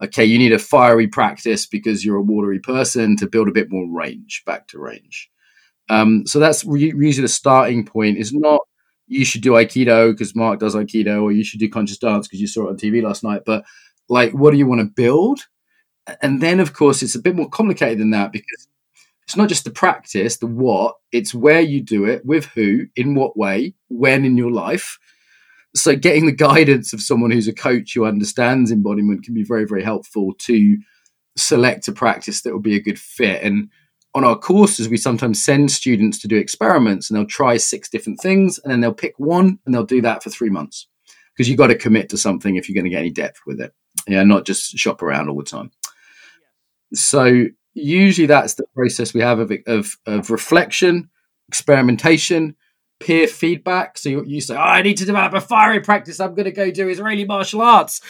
okay, you need a fiery practice because you're a watery person to build a bit more range, back to range. So that's usually the starting point. It's not you should do Aikido because Mark does Aikido, or you should do conscious dance because you saw it on TV last night. But, like, what do you want to build? And then, of course, it's a bit more complicated than that, because it's not just the practice, the what, it's where you do it, with who, in what way, when in your life. So getting the guidance of someone who's a coach who understands embodiment can be very, very helpful to select a practice that will be a good fit. And on our courses, we sometimes send students to do experiments, and they'll try 6 different things, and then they'll pick one, and they'll do that for 3 months, because you've got to commit to something if you're going to get any depth with it. Yeah, not just shop around all the time. So usually that's the process we have of reflection, experimentation, peer feedback. So you say, oh, I need to develop a fiery practice. I'm going to go do Israeli martial arts.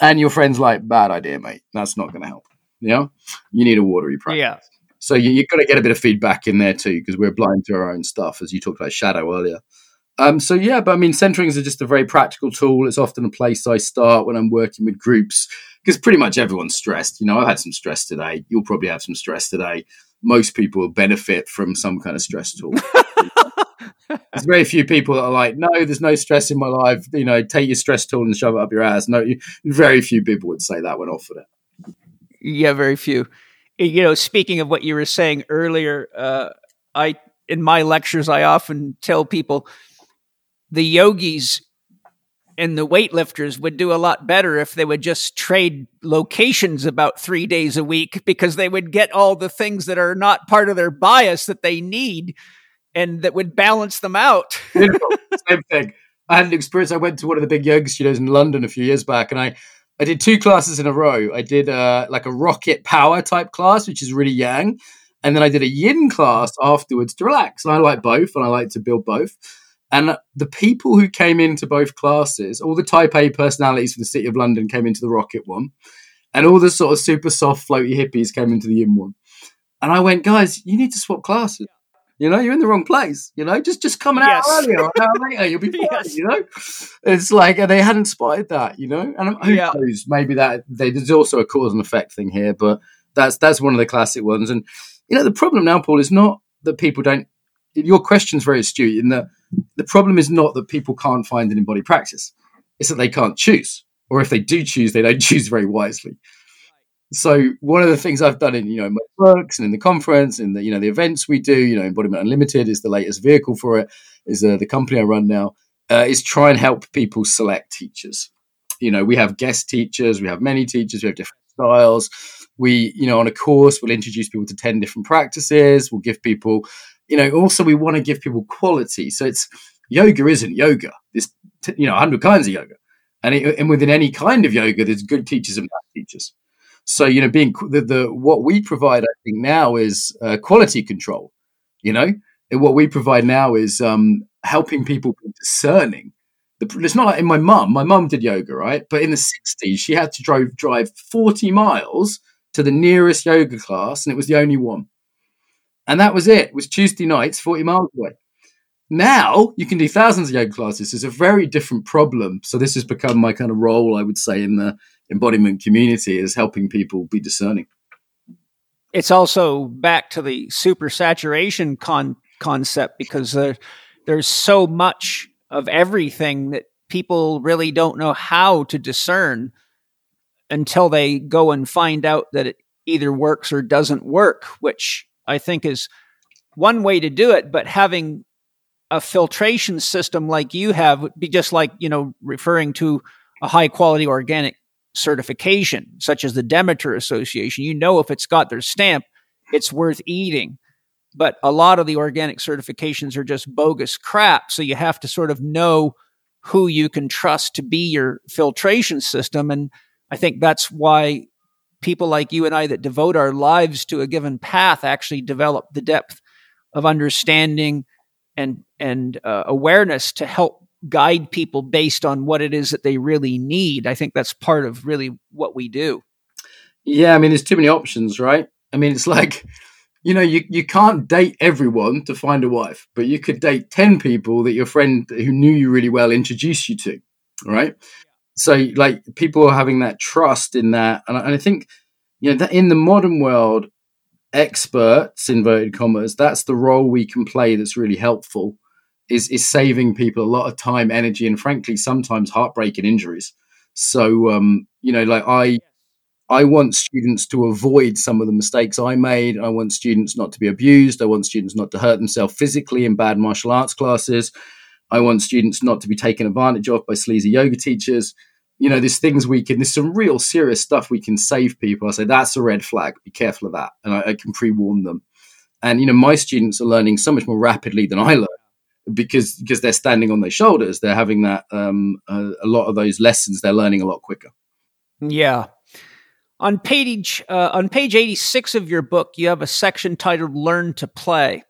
And your friend's like, bad idea, mate. That's not going to help. You know, you need a watery practice. Yeah. So you've got to get a bit of feedback in there too, because we're blind to our own stuff, as you talked about shadow earlier. So yeah, but I mean, centerings are just a very practical tool. It's often a place I start when I'm working with groups, because pretty much everyone's stressed. You know, I've had some stress today. You'll probably have some stress today. most people benefit from some kind of stress at all. There's very few people that are like, no, there's no stress in my life. You know, take your stress tool and shove it up your ass. No, very few people would say that when offered it. Yeah, very few. You know, speaking of what you were saying earlier, in my lectures, I often tell people the yogis and the weightlifters would do a lot better if they would just trade locations about 3 days a week, because they would get all the things that are not part of their bias that they need, and that would balance them out. Same thing. I had an experience. I went to one of the big yoga studios in London a few years back, and I did two classes in a row. I did like a rocket power type class, which is really yang. And then I did a yin class afterwards to relax. And I like both, and I like to build both. And the people who came into both classes, all the type A personalities from the City of London came into the rocket one, and all the sort of super soft, floaty hippies came into the yin one. And I went, guys, you need to swap classes. You know, you're in the wrong place. You know, just coming out earlier or an hour later, you'll be fine. Yes. You know, it's like, and they hadn't spotted that. You know, and who knows? Maybe there's also a cause and effect thing here, but that's one of the classic ones. And you know, the problem now, Paul, is not that people don't. Your question's very astute in that the problem is not that people can't find an embodied practice; it's that they can't choose, or if they do choose, they don't choose very wisely. So one of the things I've done in, you know, my works and in the conference and the, you know, the events we do, you know, Embodiment Unlimited is the latest vehicle for it, is the company I run now, is try and help people select teachers. You know, we have guest teachers, we have many teachers, we have different styles. We, you know, on a course, we'll introduce people to 10 different practices. We'll give people, you know, also we want to give people quality. So it's yoga isn't yoga. There's, you know, 100 kinds of yoga. And within any kind of yoga, there's good teachers and bad teachers. So, you know, being what we provide, I think now is quality control, you know, and what we provide now is helping people be discerning. It's not like my mum did yoga, right? But in the 60s, she had to drive 40 miles to the nearest yoga class, and it was the only one. And that was it was Tuesday nights, 40 miles away. Now you can do thousands of yoga classes. It's a very different problem. So this has become my kind of role, I would say, in the embodiment community, is helping people be discerning. It's also back to the supersaturation concept, because there's so much of everything that people really don't know how to discern until they go and find out that it either works or doesn't work, which I think is one way to do it, but having a filtration system like you have would be just like, you know, referring to a high quality organic certification, such as the Demeter Association. You know, if it's got their stamp, it's worth eating. But a lot of the organic certifications are just bogus crap. So you have to sort of know who you can trust to be your filtration system. And I think that's why people like you and I that devote our lives to a given path actually develop the depth of understanding and awareness to help guide people based on what it is that they really need. I think that's part of really what we do. Yeah, I mean, there's too many options, right? I mean, it's like, you know, you can't date everyone to find a wife, but you could date 10 people that your friend who knew you really well introduced you to, right? So, like, people are having that trust in that. And I think, you know, that in the modern world, experts, inverted commas, that's the role we can play that's really helpful, is saving people a lot of time, energy, and frankly sometimes heartbreak and injuries. So you know, like I want students to avoid some of the mistakes I made. I want students not to be abused. I want students not to hurt themselves physically in bad martial arts classes. I want students not to be taken advantage of by sleazy yoga teachers. You know, there's some real serious stuff we can save people. I say, that's a red flag. Be careful of that. And I can pre-warn them. And, you know, my students are learning so much more rapidly than I learn because they're standing on their shoulders. They're having that, a lot of those lessons they're learning a lot quicker. Yeah. On page 86 of your book, you have a section titled Learn to Play.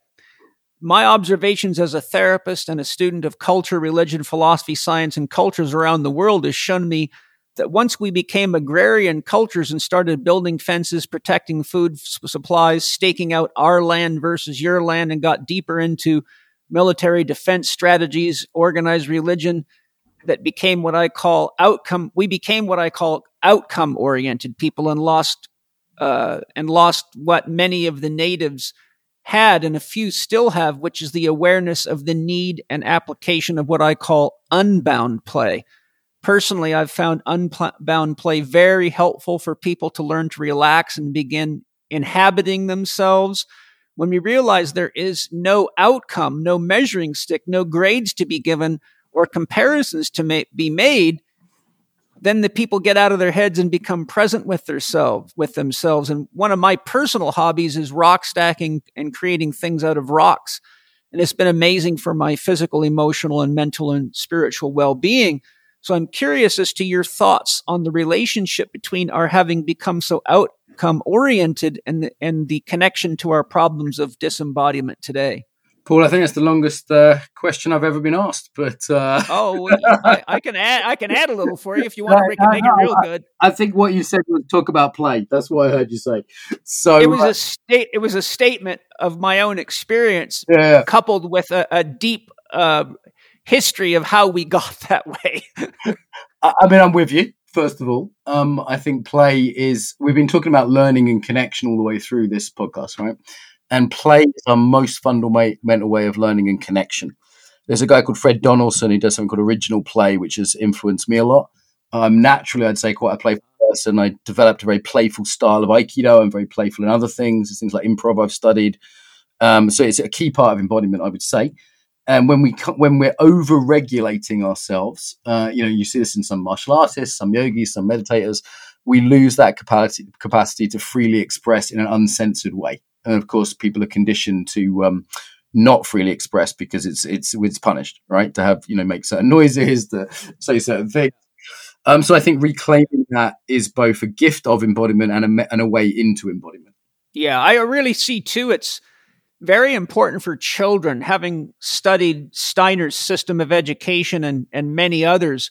My observations as a therapist and a student of culture, religion, philosophy, science, and cultures around the world has shown me that once we became agrarian cultures and started building fences, protecting food supplies, staking out our land versus your land, and got deeper into military defense strategies, organized religion, that became what I call outcome. We became what I call outcome-oriented people and lost and lost what many of the natives had, and a few still have, which is the awareness of the need and application of what I call unbound play. Personally, I've found unbound play very helpful for people to learn to relax and begin inhabiting themselves. When we realize there is no outcome, no measuring stick, no grades to be given or comparisons to be made, then the people get out of their heads and become present with themselves. And one of my personal hobbies is rock stacking and creating things out of rocks. And it's been amazing for my physical, emotional, and mental and spiritual well-being. So I'm curious as to your thoughts on the relationship between our having become so outcome-oriented and the connection to our problems of disembodiment today. Paul, I think that's the longest question I've ever been asked. But I can add a little for you if you want to make it real good. I think what you said was talk about play. That's what I heard you say. So it was a statement of my own experience, coupled with a deep history of how we got that way. I mean, I'm with you. First of all, I think play is. We've been talking about learning and connection all the way through this podcast, right? And play is our most fundamental way of learning and connection. There's a guy called Fred Donaldson who does something called original play, which has influenced me a lot. Naturally, I'd say quite a playful person. I developed a very playful style of Aikido. I'm very playful in other things. There's things like improv I've studied. So it's a key part of embodiment, I would say. And when we're over-regulating ourselves, you see this in some martial artists, some yogis, some meditators, we lose that capacity to freely express in an uncensored way. And of course, people are conditioned to not freely express because it's punished, right? To have make certain noises, to say certain things. So I think reclaiming that is both a gift of embodiment and a way into embodiment. Yeah, I really see too. It's very important for children. Having studied Steiner's system of education and many others,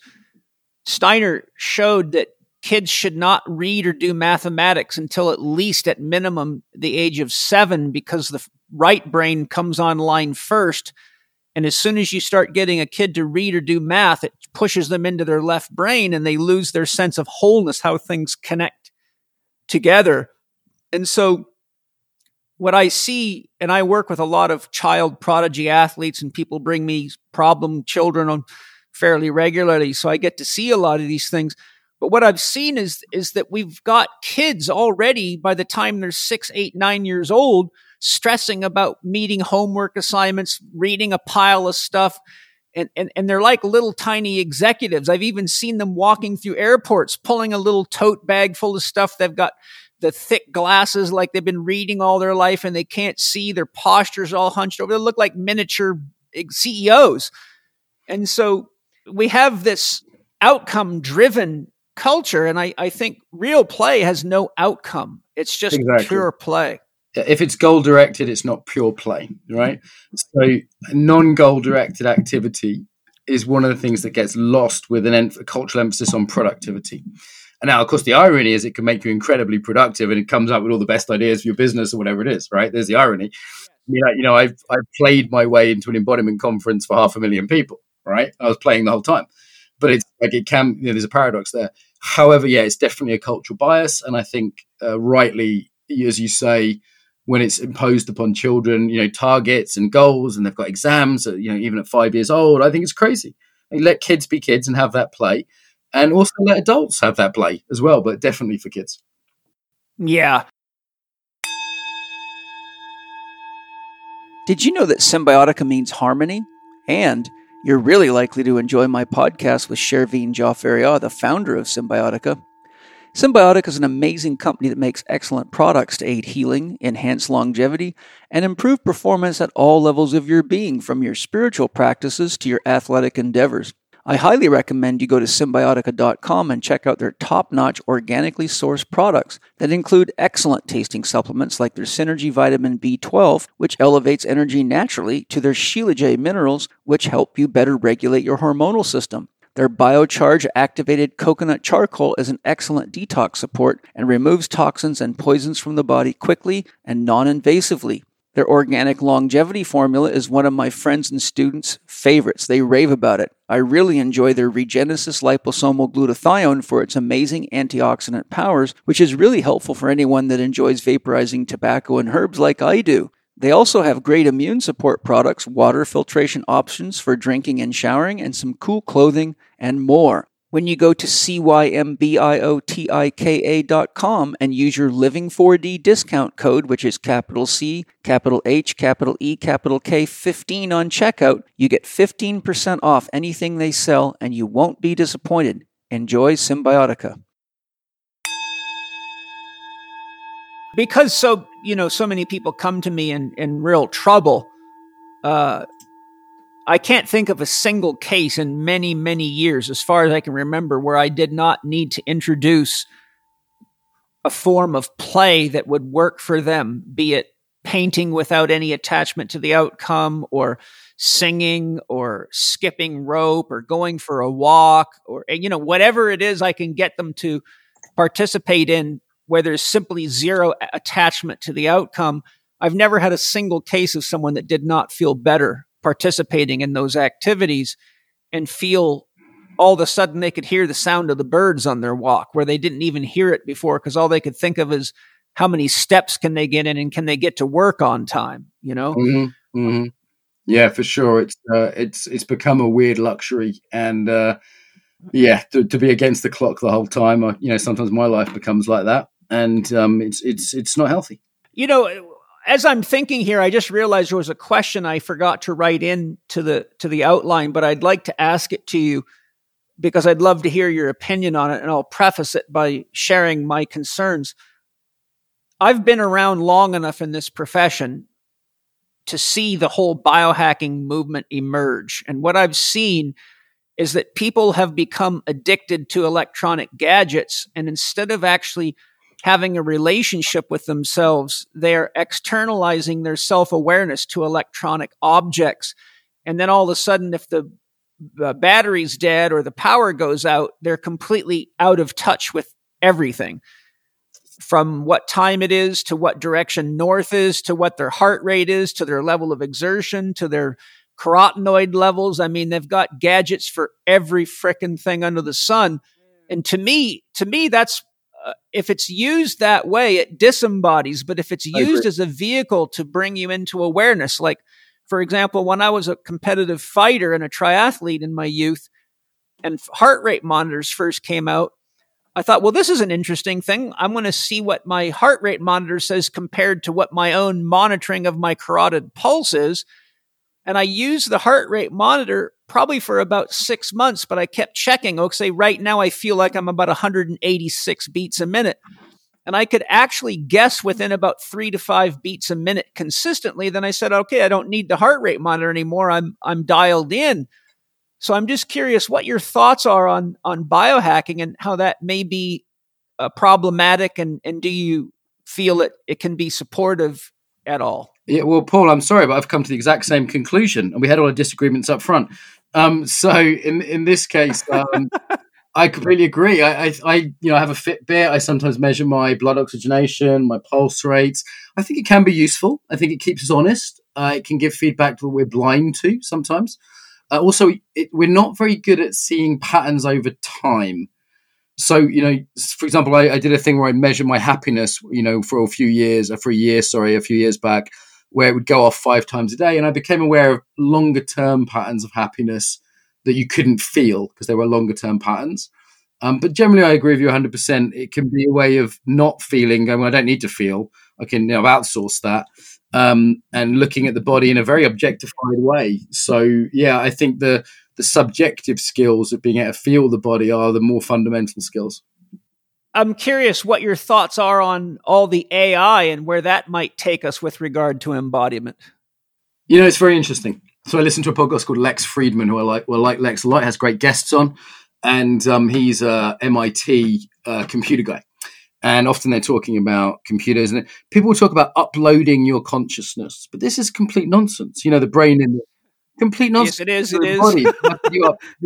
Steiner showed that kids should not read or do mathematics until at least at minimum the age of 7, because the right brain comes online first. And as soon as you start getting a kid to read or do math, it pushes them into their left brain and they lose their sense of wholeness, how things connect together. And so what I see, and I work with a lot of child prodigy athletes, and people bring me problem children on fairly regularly. So I get to see a lot of these things. But what I've seen is that we've got kids already by the time they're 6, 8, 9 years old, stressing about meeting homework assignments, reading a pile of stuff, and they're like little tiny executives. I've even seen them walking through airports, pulling a little tote bag full of stuff. They've got the thick glasses like they've been reading all their life and they can't see. Their posture's all hunched over. They look like miniature CEOs. And so we have this outcome-driven culture, and I think real play has no outcome. It's just pure play. If it's goal directed, it's not pure play, right? So non-goal directed activity is one of the things that gets lost with a cultural emphasis on productivity. And now, of course, the irony is it can make you incredibly productive, and it comes up with all the best ideas for your business or whatever it is, right? There's the irony. I played my way into an embodiment conference for 500,000 people, right? I was playing the whole time, but it's like it can. There's a paradox there. However, it's definitely a cultural bias. And I think rightly, as you say, when it's imposed upon children, targets and goals, and they've got exams, even at 5 years old, I think it's crazy. Let kids be kids and have that play, and also let adults have that play as well, but definitely for kids. Yeah. Did you know that Cymbiotika means harmony? And you're really likely to enjoy my podcast with Sherveen Jafferia, the founder of Symbiotika. Symbiotika is an amazing company that makes excellent products to aid healing, enhance longevity, and improve performance at all levels of your being, from your spiritual practices to your athletic endeavors. I highly recommend you go to Symbiotika.com and check out their top-notch organically sourced products that include excellent tasting supplements like their Synergy Vitamin B12, which elevates energy naturally, to their Shilajit minerals, which help you better regulate your hormonal system. Their biocharge activated coconut charcoal is an excellent detox support and removes toxins and poisons from the body quickly and non-invasively. Their organic longevity formula is one of my friends and students' favorites. They rave about it. I really enjoy their Regenesis liposomal glutathione for its amazing antioxidant powers, which is really helpful for anyone that enjoys vaporizing tobacco and herbs like I do. They also have great immune support products, water filtration options for drinking and showering, and some cool clothing and more. When you go to cymbiotika.com and use your Living 4D discount code, which is capital C, capital H, capital E, capital K, 15 on checkout, you get 15% off anything they sell, and you won't be disappointed. Enjoy Cymbiotika. Because so many people come to me in real trouble, I can't think of a single case in many, many years, as far as I can remember, where I did not need to introduce a form of play that would work for them, be it painting without any attachment to the outcome, or singing, or skipping rope, or going for a walk, or, whatever it is I can get them to participate in, where there's simply zero attachment to the outcome. I've never had a single case of someone that did not feel better participating in those activities and feel all of a sudden they could hear the sound of the birds on their walk, where they didn't even hear it before, because all they could think of is how many steps can they get in and can they get to work on time, Mm-hmm. Mm-hmm. Yeah, for sure. It's become a weird luxury, and to be against the clock the whole time. Sometimes my life becomes like that. And it's not healthy. As I'm thinking here, I just realized there was a question I forgot to write in to the outline, but I'd like to ask it to you because I'd love to hear your opinion on it, and I'll preface it by sharing my concerns. I've been around long enough in this profession to see the whole biohacking movement emerge, and what I've seen is that people have become addicted to electronic gadgets, and instead of actually having a relationship with themselves, they're externalizing their self-awareness to electronic objects. And then all of a sudden, if the battery's dead or the power goes out, they're completely out of touch with everything, from what time it is, to what direction north is, to what their heart rate is, to their level of exertion, to their carotenoid levels. I mean, they've got gadgets for every frickin' thing under the sun. And to me, that's, if it's used that way, it disembodies. But if it's used as a vehicle to bring you into awareness, like, for example, when I was a competitive fighter and a triathlete in my youth, and heart rate monitors first came out, I thought, well, this is an interesting thing. I'm going to see what my heart rate monitor says compared to what my own monitoring of my carotid pulse is. And I used the heart rate monitor probably for about 6 months, but I kept checking. Okay, right now I feel like I'm about 186 beats a minute. And I could actually guess within about 3 to 5 beats a minute consistently. Then I said, okay, I don't need the heart rate monitor anymore. I'm dialed in. So I'm just curious what your thoughts are on biohacking and how that may be problematic, and do you feel it can be supportive at all? Yeah, well, Paul, I'm sorry, but I've come to the exact same conclusion, and we had all our disagreements up front. So in this case, I completely agree. I have a Fitbit. I sometimes measure my blood oxygenation, my pulse rates. I think it can be useful. I think it keeps us honest. It can give feedback that we're blind to sometimes. Also, we're not very good at seeing patterns over time. So, for example, I did a thing where I measured my happiness, for a few years back, where it would go off 5 times a day. And I became aware of longer term patterns of happiness that you couldn't feel because they were longer term patterns. But generally, I agree with you 100%. It can be a way of not feeling, going, well, I don't need to feel. I can outsource that, and looking at the body in a very objectified way. So, yeah, I think the subjective skills of being able to feel the body are the more fundamental skills. I'm curious what your thoughts are on all the AI and where that might take us with regard to embodiment. It's very interesting. So I listened to a podcast called Lex Friedman, who I like Lex a lot, has great guests on, and he's a MIT computer guy. And often they're talking about computers, and people talk about uploading your consciousness, but this is complete nonsense. The brain in the complete nonsense. Yes, it is. Body.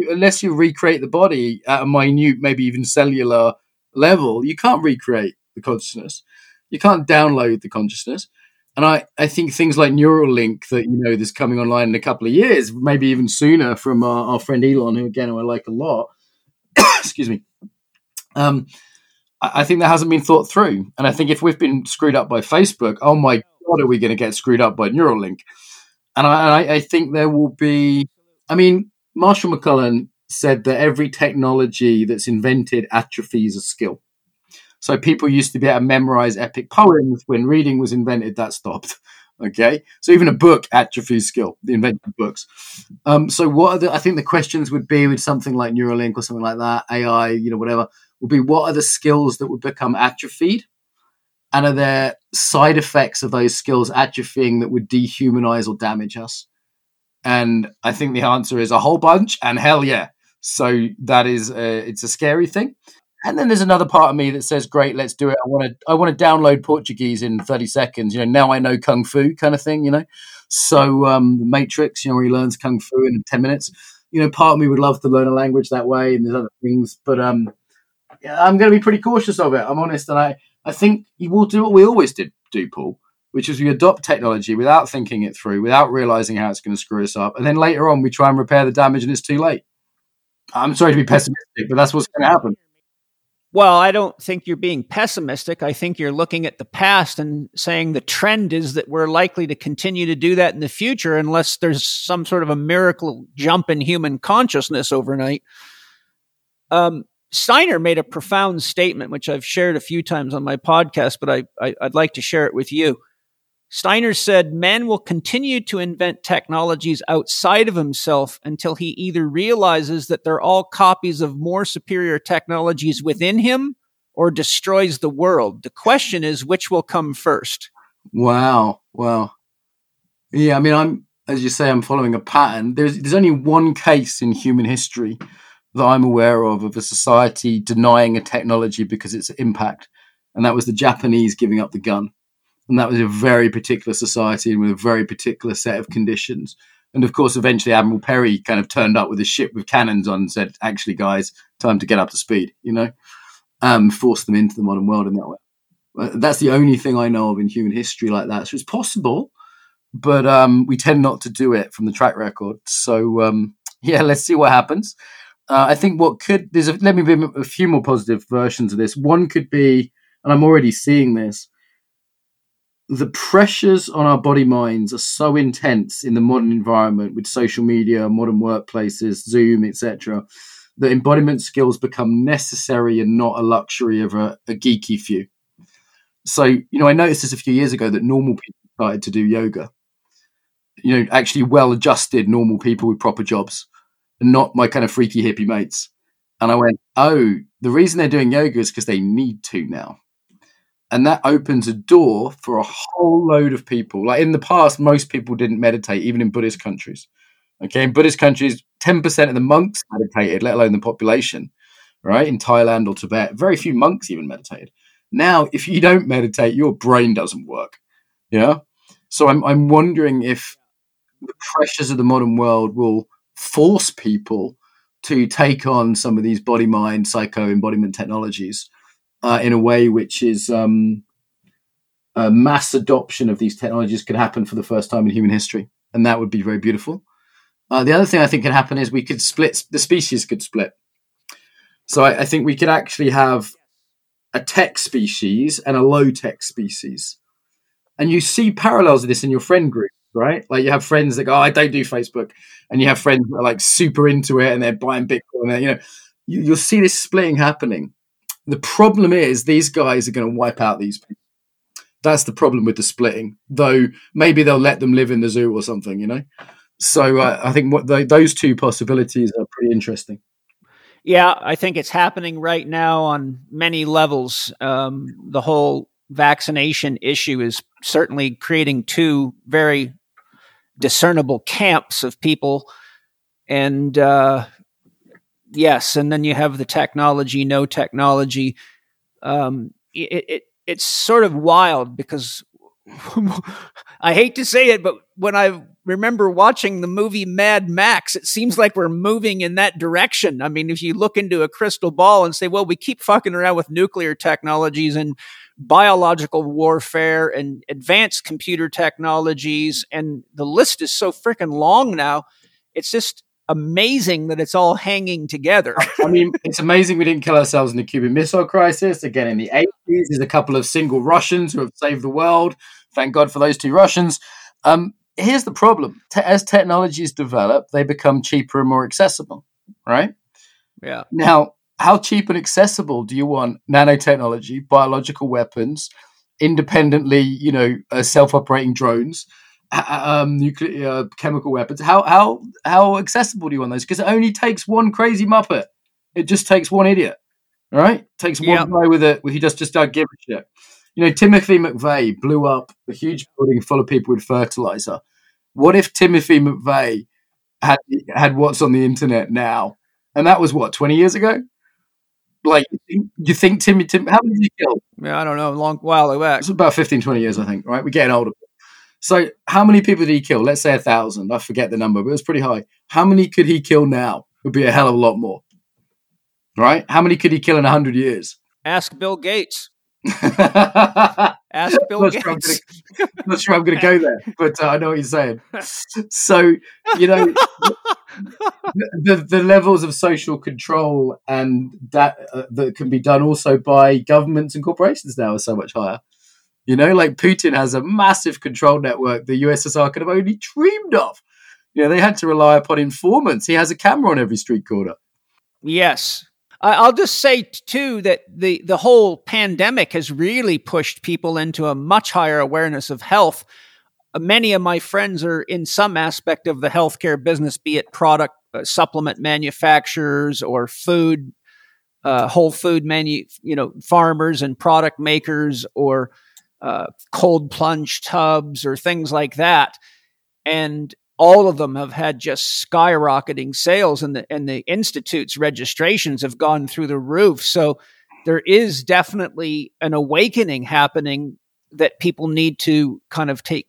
Unless you recreate the body at a minute, maybe even cellular level, you can't recreate the consciousness. You can't download the consciousness. And I think things like Neuralink that, you know, that's coming online in a couple of years, maybe even sooner, from our friend Elon, who, again, I like a lot. Excuse me. I think that hasn't been thought through. And I think if we've been screwed up by Facebook, oh, my God, are we going to get screwed up by Neuralink? And I think there will be – I mean, Marshall McLuhan said that every technology that's invented atrophies a skill. So people used to be able to memorize epic poems. When reading was invented, that stopped. Okay, so even a book atrophies skill. The invention of books. So what are the? I think the questions would be with something like Neuralink or something like that, AI, you know, whatever, would be what are the skills that would become atrophied, and are there side effects of those skills atrophying that would dehumanize or damage us? And I think the answer is a whole bunch, and hell yeah. So that is it's a scary thing. And then there's another part of me that says, great, let's do it. I want to download Portuguese in 30 seconds. You know, now I know Kung Fu kind of thing, you know. So the Matrix, you know, where he learns Kung Fu in 10 minutes. You know, part of me would love to learn a language that way, and there's other things. But yeah, I'm going to be pretty cautious of it, I'm honest. And I think you will do what we always do, Paul, which is we adopt technology without thinking it through, without realizing how it's going to screw us up. And then later on, we try and repair the damage, and it's too late. I'm sorry to be pessimistic, but that's what's going to happen. Well, I don't think you're being pessimistic. I think you're looking at the past and saying the trend is that we're likely to continue to do that in the future unless there's some sort of a miracle jump in human consciousness overnight. Steiner made a profound statement, which I've shared a few times on my podcast, but I'd like to share it with you. Steiner said, man will continue to invent technologies outside of himself until he either realizes that they're all copies of more superior technologies within him or destroys the world. The question is, which will come first? Wow. Yeah, I mean, as you say, I'm following a pattern. There's only one case in human history that I'm aware of a society denying a technology because its impact, and that was the Japanese giving up the gun. And that was a very particular society and with a very particular set of conditions. And, of course, eventually Admiral Perry kind of turned up with a ship with cannons on and said, actually, guys, time to get up to speed, you know, force them into the modern world in that way. That's the only thing I know of in human history like that. So it's possible, but we tend not to do it from the track record. So, yeah, let's see what happens. I think what could – let me give a few more positive versions of this. One could be, and I'm already seeing this, the pressures on our body minds are so intense in the modern environment with social media, modern workplaces, Zoom, etc., that embodiment skills become necessary and not a luxury of a geeky few. So, you know, I noticed this a few years ago that normal people started to do yoga. You know, actually well-adjusted normal people with proper jobs and not my kind of freaky hippie mates. And I went, oh, the reason they're doing yoga is because they need to now. And that opens a door for a whole load of people. Like in the past, most people didn't meditate, even in Buddhist countries. Okay, in Buddhist countries, 10% of the monks meditated, let alone the population, right? In Thailand or Tibet, very few monks even meditated. Now, if you don't meditate, your brain doesn't work. Yeah. So I'm wondering if the pressures of the modern world will force people to take on some of these body-mind, psycho-embodiment technologies. In a way which is a mass adoption of these technologies could happen for the first time in human history. And that would be very beautiful. The other thing I think could happen is we could split, the species could split. So I think we could actually have a tech species and a low tech species. And you see parallels of this in your friend group, right? Like you have friends that go, oh, I don't do Facebook. And you have friends that are like super into it and they're buying Bitcoin. You know, you'll see this splitting happening. The problem is these guys are going to wipe out these people. That's the problem with the splitting, though maybe they'll let them live in the zoo or something, you know? So I think what those two possibilities are pretty interesting. Yeah, I think it's happening right now on many levels. The whole vaccination issue is certainly creating two very discernible camps of people. And yes, and then you have the technology, no technology. It's sort of wild because I hate to say it, but when I remember watching the movie Mad Max, it seems like we're moving in that direction. I mean, if you look into a crystal ball and say, well, we keep fucking around with nuclear technologies and biological warfare and advanced computer technologies. And the list is so freaking long now. It's just amazing that it's all hanging together. I mean, it's amazing we didn't kill ourselves in the Cuban Missile Crisis. Again, in the 80s, there's a couple of single Russians who have saved the world. Thank God for those two Russians. Here's the problem. As technologies develop, they become cheaper and more accessible, right? Yeah. Now, how cheap and accessible do you want nanotechnology, biological weapons, independently, self-operating drones, nuclear chemical weapons? How accessible do you want those? Because it only takes one crazy muppet. It just takes one idiot, right? It takes one guy with it. He just don't give a shit. Timothy McVeigh blew up a huge building full of people with fertilizer. What if Timothy McVeigh had what's on the internet now? And that was 20 years ago? Like, you think Tim, how many did he kill? Yeah, I don't know, a long while back. It's about 15, 20 years, I think, right? We're getting older. So how many people did he kill? Let's say 1,000. I forget the number, but it was pretty high. How many could he kill now? It would be a hell of a lot more, right? How many could he kill in 100 years? Ask Bill Gates. Ask Bill Gates. I'm not sure I'm going to go there, but I know what you're saying. So, the levels of social control and that can be done also by governments and corporations now are so much higher. Putin has a massive control network the USSR could have only dreamed of. They had to rely upon informants. He has a camera on every street corner. Yes. I'll just say, too, that the whole pandemic has really pushed people into a much higher awareness of health. Many of my friends are in some aspect of the healthcare business, be it product supplement manufacturers or food, whole food farmers and product makers or cold plunge tubs or things like that. And all of them have had just skyrocketing sales, and the institute's registrations have gone through the roof. So there is definitely an awakening happening that people need to kind of take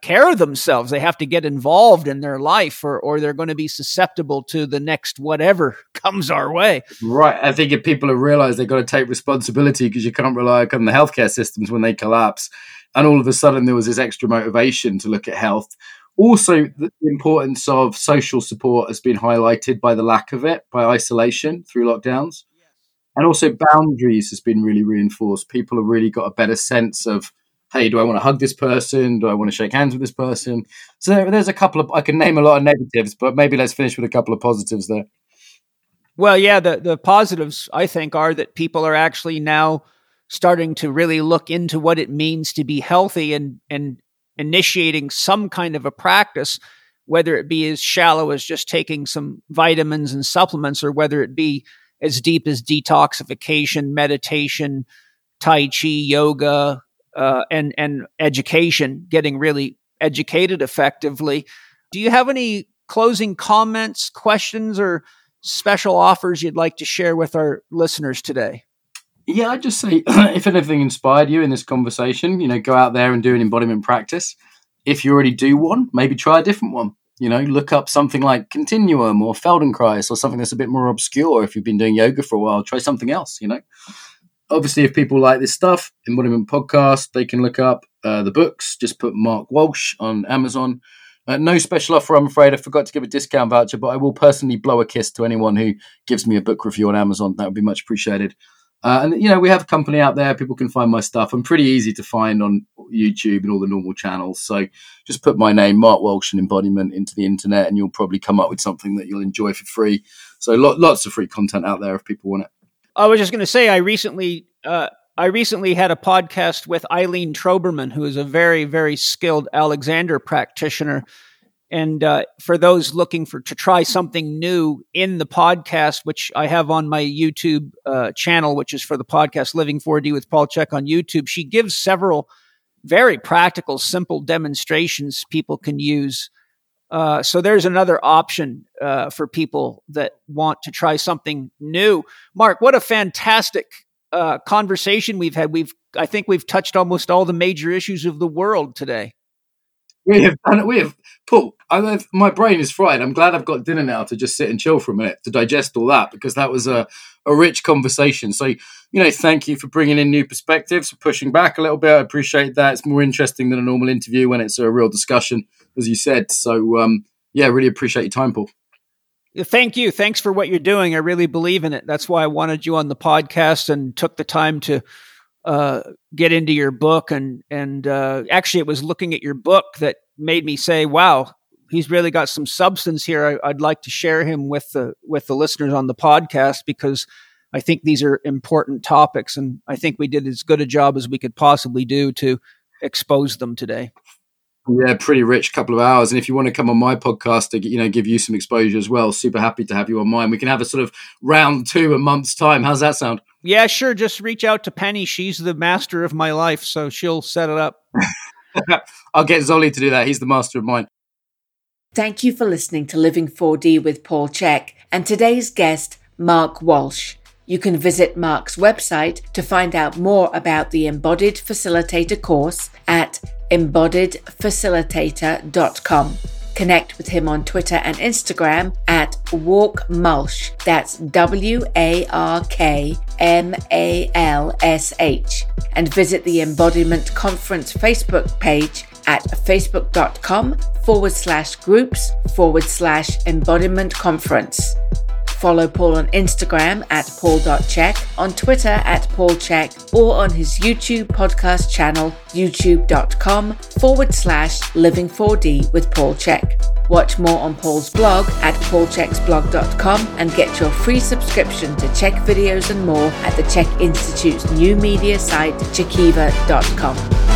care of themselves. They have to get involved in their life, or they're going to be susceptible to the next whatever comes our way. Right. I think if people have realized they've got to take responsibility, because you can't rely on the healthcare systems when they collapse. And all of a sudden there was this extra motivation to look at health. Also, the importance of social support has been highlighted by the lack of it, by isolation through lockdowns. Yes. And also boundaries has been really reinforced. People have really got a better sense of, hey, do I want to hug this person? Do I want to shake hands with this person? So there's a couple of, I can name a lot of negatives, but maybe let's finish with a couple of positives there. Well, yeah, the positives, I think, are that people are actually now starting to really look into what it means to be healthy and initiating some kind of a practice, whether it be as shallow as just taking some vitamins and supplements, or whether it be as deep as detoxification, meditation, Tai Chi, yoga, and education, getting really educated effectively. Do you have any closing comments, questions, or special offers you'd like to share with our listeners today? Yeah, I'd just say if anything inspired you in this conversation, go out there and do an embodiment practice. If you already do one, maybe try a different one. Look up something like Continuum or Feldenkrais or something that's a bit more obscure. If you've been doing yoga for a while, try something else, Obviously, if people like this stuff, Embodiment Podcast, they can look up the books. Just put Mark Walsh on Amazon. No special offer, I'm afraid. I forgot to give a discount voucher, but I will personally blow a kiss to anyone who gives me a book review on Amazon. That would be much appreciated. And we have a company out there. People can find my stuff. I'm pretty easy to find on YouTube and all the normal channels. So just put my name, Mark Walsh and Embodiment, into the internet, and you'll probably come up with something that you'll enjoy for free. So lots of free content out there if people want it. I was just going to say, I recently had a podcast with Eileen Troberman, who is a very, very skilled Alexander practitioner. And for those looking to try something new in the podcast, which I have on my YouTube channel, which is for the podcast Living 4D with Paul Chek on YouTube, she gives several very practical, simple demonstrations people can use. So there's another option for people that want to try something new. Mark, what a fantastic conversation we've had. I think we've touched almost all the major issues of the world today. We have, Paul, my brain is fried. I'm glad I've got dinner now to just sit and chill for a minute to digest all that, because that was a a rich conversation. So, thank you for bringing in new perspectives, for pushing back a little bit. I appreciate that. It's more interesting than a normal interview when it's a real discussion, as you said. So, really appreciate your time, Paul. Thank you. Thanks for what you're doing. I really believe in it. That's why I wanted you on the podcast and took the time to get into your book. And actually, it was looking at your book that made me say, wow, he's really got some substance here. I'd like to share him with the listeners on the podcast, because I think these are important topics. And I think we did as good a job as we could possibly do to expose them today. Yeah, pretty rich couple of hours. And if you want to come on my podcast to, give you some exposure as well, super happy to have you on mine. We can have a sort of round two a month's time. How's that sound? Yeah, sure. Just reach out to Penny. She's the master of my life, so she'll set it up. I'll get Zoli to do that. He's the master of mine. Thank you for listening to Living 4D with Paul Chek and today's guest, Mark Walsh. You can visit Mark's website to find out more about the Embodied Facilitator course at embodiedfacilitator.com. Connect with him on Twitter and Instagram at WalkMalsh. That's WARKMALSH. And visit the Embodiment Conference Facebook page at facebook.com/groups/Embodiment Conference. Follow Paul on Instagram at paul.chek, on Twitter at paulchek, or on his YouTube podcast channel, youtube.com/Living 4D with Paul Chek. Watch more on Paul's blog at paulcheksblog.com and get your free subscription to Chek videos and more at the Chek Institute's new media site, chekiva.com.